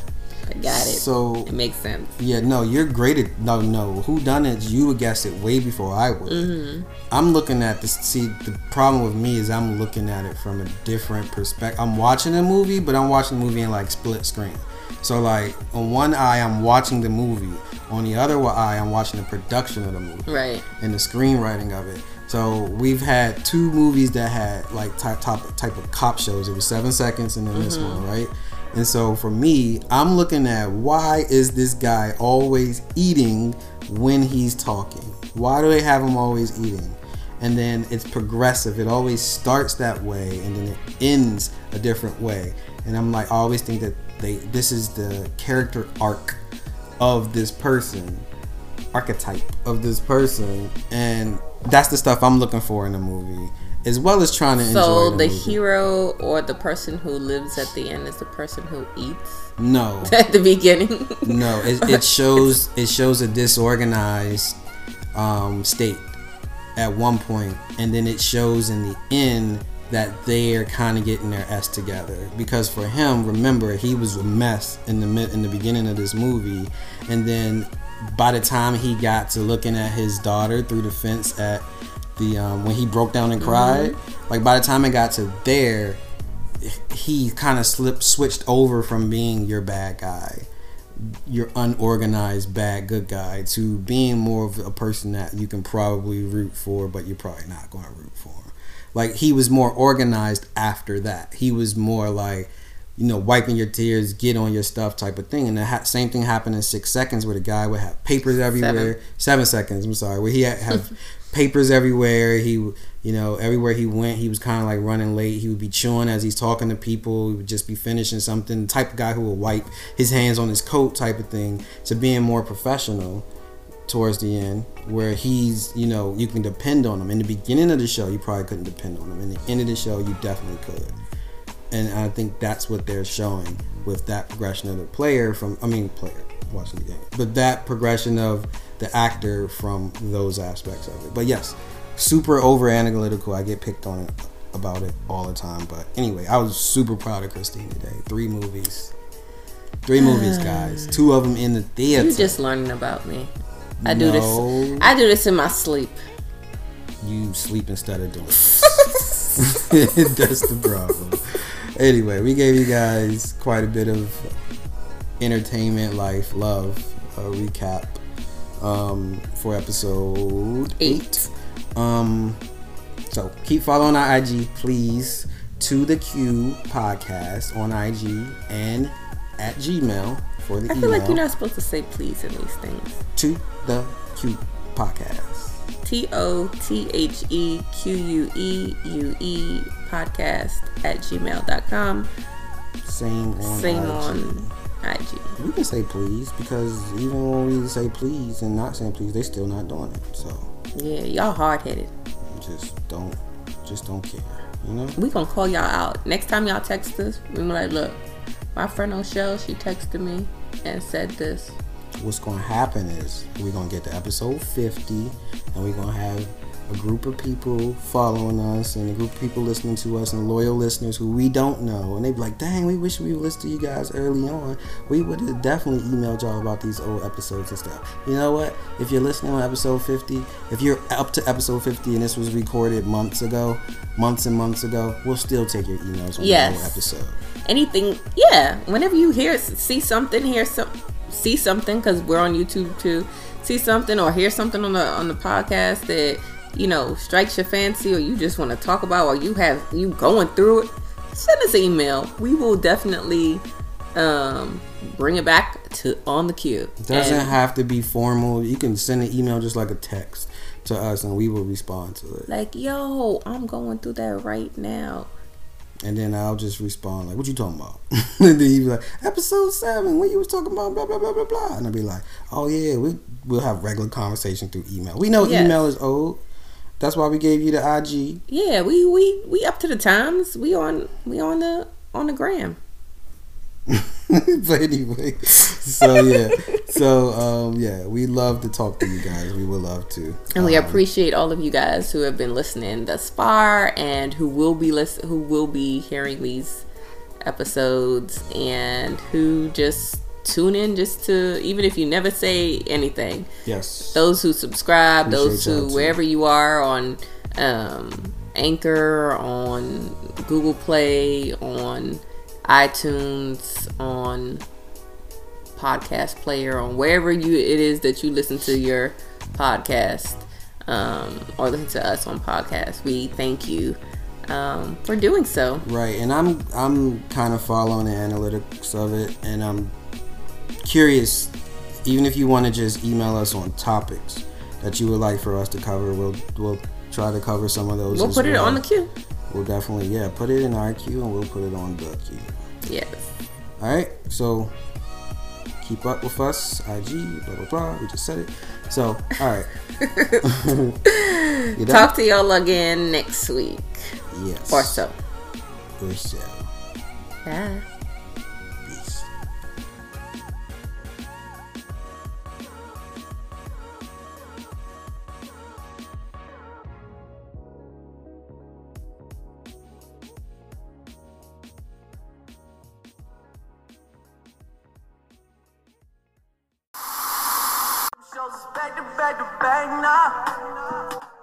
got it. So it makes sense. Yeah, no, you're great at whodunits. You would guess it way before I would. Mm-hmm. I'm looking at this. See, the problem with me is I'm looking at it from a different perspective. I'm watching a movie, but I'm watching the movie in like split screen. So like on one eye I'm watching the movie, on the other eye I'm watching the production of the movie, right? And the screenwriting of it. So we've had two movies that had like type of cop shows. It was 7 Seconds and then this one, right? And so for me, I'm looking at, why is this guy always eating when he's talking? Why do they have him always eating? And then it's progressive. It always starts that way and then it ends a different way. And I'm like, I always think that this is the character arc of this person, archetype of this person, and that's the stuff I'm looking for in a movie, as well as trying to enjoy the movie. So the hero or the person who lives at the end is the person who eats? No. At the beginning? No, it shows a disorganized state at one point, and then it shows in the end that they're kind of getting their s together, because for him, remember, he was a mess in the beginning of this movie, and then by the time he got to looking at his daughter through the fence at the when he broke down and cried, like by the time it got to there, he kind of switched over from being your bad guy, your unorganized good guy, to being more of a person that you can probably root for, but you're probably not going to root for him. Like, he was more organized after that. He was more like, wiping your tears, get on your stuff type of thing. And the same thing happened in 6 Seconds, where the guy would have papers everywhere. 7 Seconds, I'm sorry. Where he have papers everywhere. He, everywhere he went, he was kind of like running late. He would be chewing as he's talking to people. He would just be finishing something. The type of guy who would wipe his hands on his coat type of thing, to being more professional towards the end, where he's, you can depend on him. In the beginning of the show, you probably couldn't depend on him. In the end of the show, you definitely could. And I think that's what they're showing with that progression of the player player watching the game, but that progression of the actor from those aspects of it. But yes, super over analytical. I get picked on about it all the time. But anyway, I was super proud of Christine today. Three movies, guys. Two of them in the theater. You're just learning about me. I do this in my sleep. You sleep instead of doing this. That's the problem. Anyway, we gave you guys quite a bit of entertainment, life, love, recap for episode 8. So keep following our IG, please. To the Q podcast on IG and at Gmail. I feel like you're not supposed to say please in these things. To the Q podcast. TOTHEQUEUE podcast at gmail.com. Same on IG. We can say please, because even when we say please and not saying please, they still not doing it. So yeah, y'all hard headed. Just don't care. We gonna call y'all out next time y'all text us. We gonna be like, look, my friend O'Shell, she texted me and said this. What's going to happen is we're going to get to episode 50, and we're going to have a group of people following us and a group of people listening to us and loyal listeners who we don't know. And they be like, dang, we wish we listened to you guys early on. We would have definitely emailed y'all about these old episodes and stuff. You know what? If you're listening on episode 50, if you're up to episode 50 and this was recorded months and months ago, we'll still take your emails on the old episode. Anything, yeah. Whenever you see something, because we're on YouTube too, see something or hear something on the podcast that strikes your fancy, or you just want to talk about, or you going through it, send us an email. We will definitely bring it back to on the queue. It doesn't have to be formal. You can send an email just like a text to us, and we will respond to it. Like, yo, I'm going through that right now. And then I'll just respond like, what you talking about? And then he'd be like, episode 7, when you was talking about blah blah blah blah blah. And I'd be like, oh yeah, we'll have regular conversation through email. We know email is old. That's why we gave you the IG. Yeah, we up to the times. We on the gram. But anyway, so yeah. So we love to talk to you guys. We would love to. And we appreciate all of you guys who have been listening thus far and who will be hearing these episodes and who just tune in just to, even if you never say anything. Yes. Those who subscribe, appreciate those who wherever you are on Anchor, on Google Play, on iTunes, on podcast player, on wherever it is that you listen to your podcast, or listen to us on podcast. We thank you for doing so. Right, and I'm kind of following the analytics of it, and I'm curious. Even if you want to just email us on topics that you would like for us to cover, we'll try to cover some of those. We'll put it on the queue. We'll definitely, put it in our queue and we'll put it on the queue. Yes. All right. So keep up with us. IG, blah, blah, blah. We just said it. So, all right. Talk to y'all again next week. Yes. Or so. Or so. Bye. Back to back now.